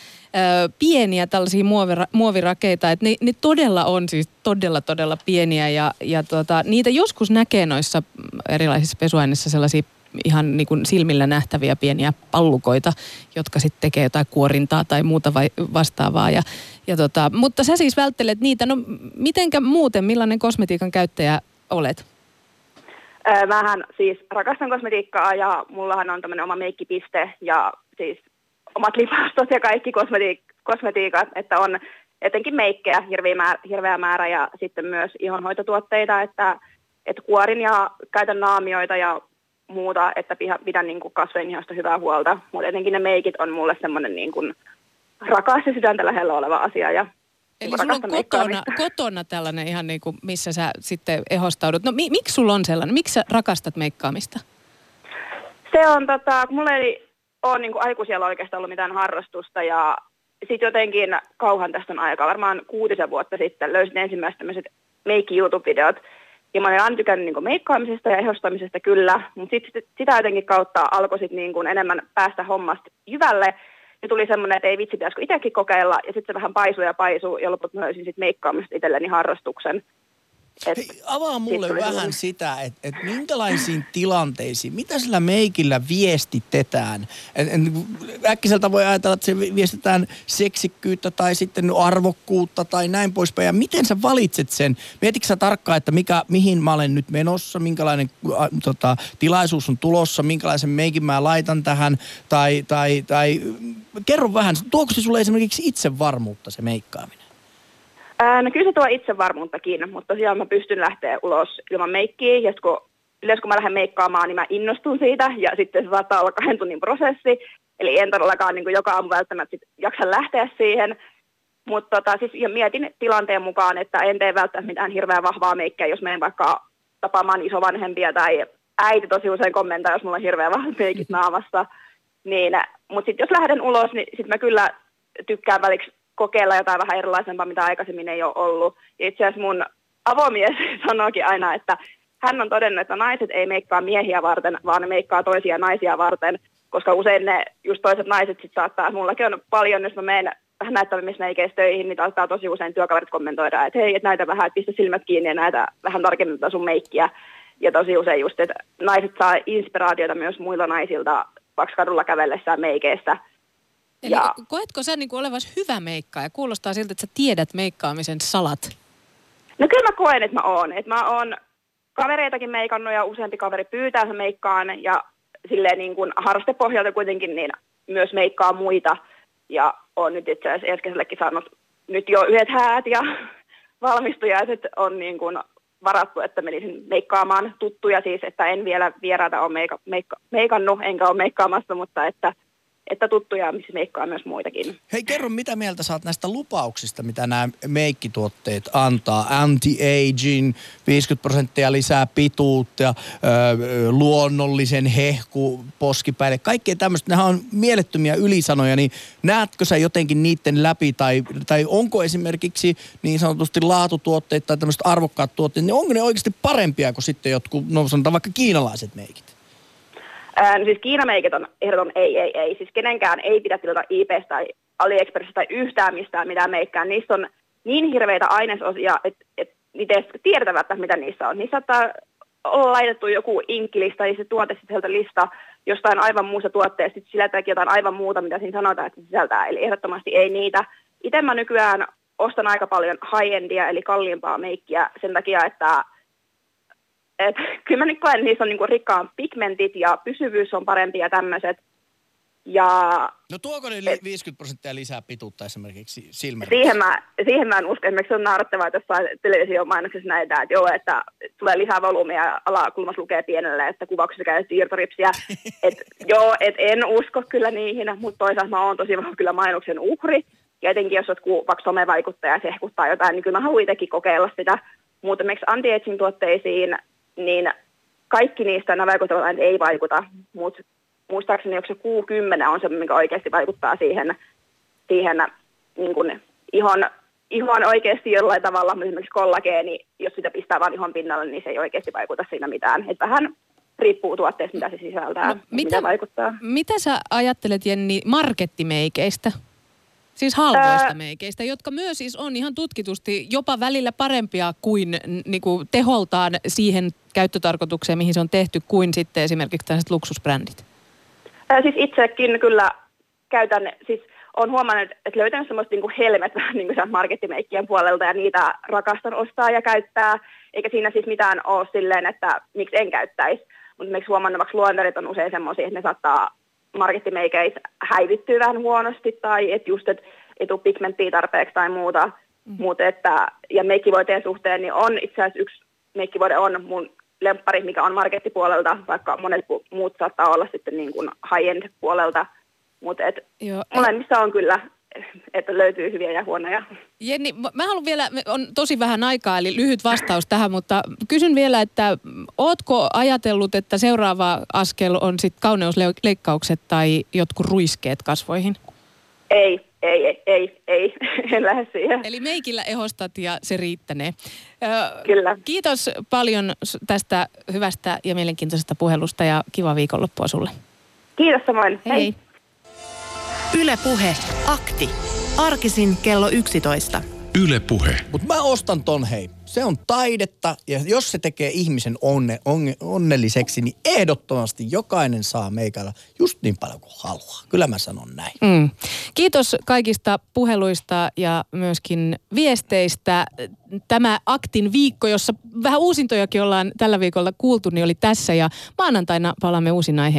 pieniä tällaisia muovira- muovirakeita, että ne, ne todella on siis todella todella pieniä ja, ja tuota, niitä joskus näkee noissa erilaisissa pesuaineissa sellaisia ihan niin kuin silmillä nähtäviä pieniä pallukoita, jotka sitten tekee jotain kuorintaa tai muuta vai vastaavaa. Ja, ja tota, mutta sä siis välttelet niitä. No mitenkä muuten, millainen kosmetiikan käyttäjä olet? Mähän siis rakastan kosmetiikkaa ja mullahan on tämmöinen oma meikkipiste ja siis omat lipastot ja kaikki kosmetiik- kosmetiikat, että on etenkin meikkejä hirveä määrä, hirveä määrä ja sitten myös ihonhoitotuotteita, että, että kuorin ja käytän naamioita ja muuta, että pidän niin kuin kasvojen ihosta hyvää huolta, mutta etenkin ne meikit on mulle semmoinen niin kuin rakas ja sydäntä lähellä oleva asia ja eli sulla on kotona, kotona tällainen ihan niin kuin, missä sä sitten ehostaudut. No mi, miksi sulla on sellainen? Miksi sä rakastat meikkaamista? Se on tota, kun mulla ei ole niin kuin aikuisiellä oikeastaan ollut mitään harrastusta ja sitten jotenkin kauhan tästä on aikaa. Varmaan kuutisen vuotta sitten löysin ensimmäiset tämmöiset meikki-YouTube-videot. Ja mä olen aina tykännyt niin kuin meikkaamisesta ja ehostamisesta kyllä, mutta sitten sitä jotenkin kautta alkoi sit niin kuin enemmän päästä hommasta jyvälle. Ja tuli semmoinen, että ei vitsi, pitäisikö itsekin kokeilla, ja sitten se vähän paisuu ja paisuu, ja lopulta löysin sitten meikkaamista itselleni harrastuksen. Et hei, avaa mulle vähän hyvin sitä, että et minkälaisiin tilanteisiin, mitä sillä meikillä viestitetään? Et, et, äkkiseltä voi ajatella, että se viestitetään seksikkyyttä tai sitten arvokkuutta tai näin poispäin, ja miten sä valitset sen? Mietitkö sä tarkkaan, että mikä, mihin mä olen nyt menossa, minkälainen ä, tota, tilaisuus on tulossa, minkälaisen meikin mä laitan tähän, tai, tai, tai kerro vähän, tuoko se sulle esimerkiksi itsevarmuutta se meikkaaminen? No kyllä se tuo itsevarmuuttakin, mutta tosiaan mä pystyn lähteä ulos ilman meikkiä, ja kun, yleensä kun mä lähden meikkaamaan, niin mä innostun siitä, ja sitten se saattaa olla kahden tunnin prosessi, eli en todellakaan niin kuin joka aamu välttämättä sit jaksa lähteä siihen, mutta tota, siis, ja mietin tilanteen mukaan, että en tee välttämättä mitään hirveän vahvaa meikkiä, jos menen vaikka tapaamaan isovanhempia tai äiti tosi usein kommentaa, jos mulla on hirveän vahvat meikit naamassa, niin, mutta sitten jos lähden ulos, niin sitten mä kyllä tykkään väliksi kokeilla jotain vähän erilaisempaa, mitä aikaisemmin ei ole ollut. Ja itse asiassa mun avomies sanookin aina, että hän on todennut, että naiset ei meikkaa miehiä varten, vaan ne meikkaa toisia naisia varten, koska usein ne just toiset naiset sitten saattaa, mullakin on paljon, jos mä menen vähän näyttävämmissä meikeissä töihin, niin saattaa tosi usein työkaverit kommentoida, että hei, et näitä vähän, että pistä silmät kiinni ja näitä vähän tarkemmin tätä sun meikkiä. Ja tosi usein just, että naiset saa inspiraatiota myös muilta naisilta, vaikka kadulla kävellessään meikeissä. Eli ja koetko sä niin kuin olevasi hyvä meikkaa ja kuulostaa siltä, että sä tiedät meikkaamisen salat? No kyllä mä koen, että mä oon. Että mä oon kavereitakin meikannut ja useampi kaveri pyytää, että meikkaan ja silleen niin kuin harrastepohjalta kuitenkin niin myös meikkaa muita. Ja oon nyt itse asiassa äskeisellekin saanut nyt jo yhdet häät ja valmistujaiset on niin kuin varattu, että menisin meikkaamaan tuttuja siis, että en vielä vieraata ole meika- meikka- meikannut, enkä ole meikkaamassa, mutta että että tuttuja, missä meikkaa myös muitakin. Hei, kerro, mitä mieltä sä oot näistä lupauksista, mitä nämä meikkituotteet antaa? Anti-aging, viisikymmentä prosenttia lisää pituutta, öö, luonnollisen hehku poskipäille. Kaikkea tämmöistä, nämä on mielettömiä ylisanoja, niin näetkö sä jotenkin niiden läpi, tai, tai onko esimerkiksi niin sanotusti laatutuotteet tai tämmöiset arvokkaat tuotteet, niin onko ne oikeasti parempia kuin sitten jotkut, no sanotaan vaikka kiinalaiset meikit? No siis Kiinameikit on ehdoton ei, ei, ei. Siis kenenkään ei pidä tilata I P:stä tai Aliexpressistä tai yhtään mistään mitään meikkään. Niissä on niin hirveitä ainesosia, että et, niitä ei tiedetä, että mitä niissä on. Niissä saattaa olla laitettu joku inkkilista, eli se tuote sisältä lista jostain aivan muusta tuotteesta, sitten sisältääkin jotain aivan muuta, mitä siinä sanotaan, että se sisältää. Eli ehdottomasti ei niitä. Itse mä nykyään ostan aika paljon high-endia, eli kalliimpaa meikkiä sen takia, että Et, kyllä mä nyt koen, että niissä on niinku rikkaan pigmentit ja pysyvyys on parempi ja tämmöiset. No tuoko ne et, viisikymmentä prosenttia lisää pituutta esimerkiksi silmärissä? Siihen mä, siihen mä en usko. Esimerkiksi on naurattavaa, että jossain televisiomainoksessa näytetään, että joo, että tulee lisää volyymiä ja alakulmassa lukee pienelle, että kuvauksessa käy siirtoripsiä. Että joo, et en usko kyllä niihin, mutta toisaalta mä oon tosi vaan kyllä mainoksen uhri. Ja etenkin jos jotkut vaikka somevaikuttaja sehkuttaa jotain, niin kyllä mä haluan itsekin kokeilla sitä. Mutta esimerkiksi anti-aging tuotteisiin niin kaikki niistä nämä vaikuttavat aina ei vaikuta, mutta muistaakseni onko se Q kymmenen on se, mikä oikeasti vaikuttaa siihen, siihen niin kuin ihon, ihon oikeasti jollain tavalla, mutta esimerkiksi kollageeni, jos sitä pistää vain ihon pinnalle, niin se ei oikeasti vaikuta siinä mitään. Et vähän riippuu tuotteesta, mitä se sisältää, no, mitä, mitä vaikuttaa. Mitä sä ajattelet, Jenni, markettimeikeistä? Siis halvoista Ää... meikeistä, jotka myös siis on ihan tutkitusti jopa välillä parempia kuin niinku teholtaan siihen käyttötarkoitukseen, mihin se on tehty, kuin sitten esimerkiksi tällaiset luksusbrändit. Ää, siis itsekin kyllä käytän, siis olen huomannut, että löytänyt semmoista niin kuin helmet niin kuin markettimeikkien puolelta ja niitä rakastan ostaa ja käyttää. Eikä siinä siis mitään ole silleen, että miksi en käyttäisi. Mutta miksi huomannavaksi luonterit on usein semmoisia, että ne saattaa markettimeikeissä häivittyä vähän huonosti tai että just, että ei tule pigmenttiä tarpeeksi tai muuta. Mm. Mut että, ja meikkivoiteen suhteen niin on itse asiassa yksi meikkivoide on mun lemppari, mikä on markettipuolelta, vaikka monet muut saattaa olla sitten niin kuin high-end puolelta. Mutta molemmissa on kyllä, että löytyy hyviä ja huonoja. Jenni, mä haluan vielä, on tosi vähän aikaa, eli lyhyt vastaus tähän, mutta kysyn vielä, että ootko ajatellut, että seuraava askel on sitten kauneusleikkaukset tai jotkut ruiskeet kasvoihin? Ei, ei, ei, ei, ei. En lähde siihen. Eli meikillä ehostat ja se riittänee. Ö, kyllä. Kiitos paljon tästä hyvästä ja mielenkiintoisesta puhelusta ja kiva viikonloppua sulle. Kiitos samoin. Hei. Hei. Yle Puhe. Akti. Arkisin kello yksitoista. Yle Puhe. Mut mä ostan ton hei. Se on taidetta ja jos se tekee ihmisen onne, onne, onnelliseksi, niin ehdottomasti jokainen saa meikalla just niin paljon kuin haluaa. Kyllä mä sanon näin. Mm. Kiitos kaikista puheluista ja myöskin viesteistä. Tämä Aktin viikko, jossa vähän uusintojakin ollaan tällä viikolla kuultu, niin oli tässä ja maanantaina palaamme uusin aiheen.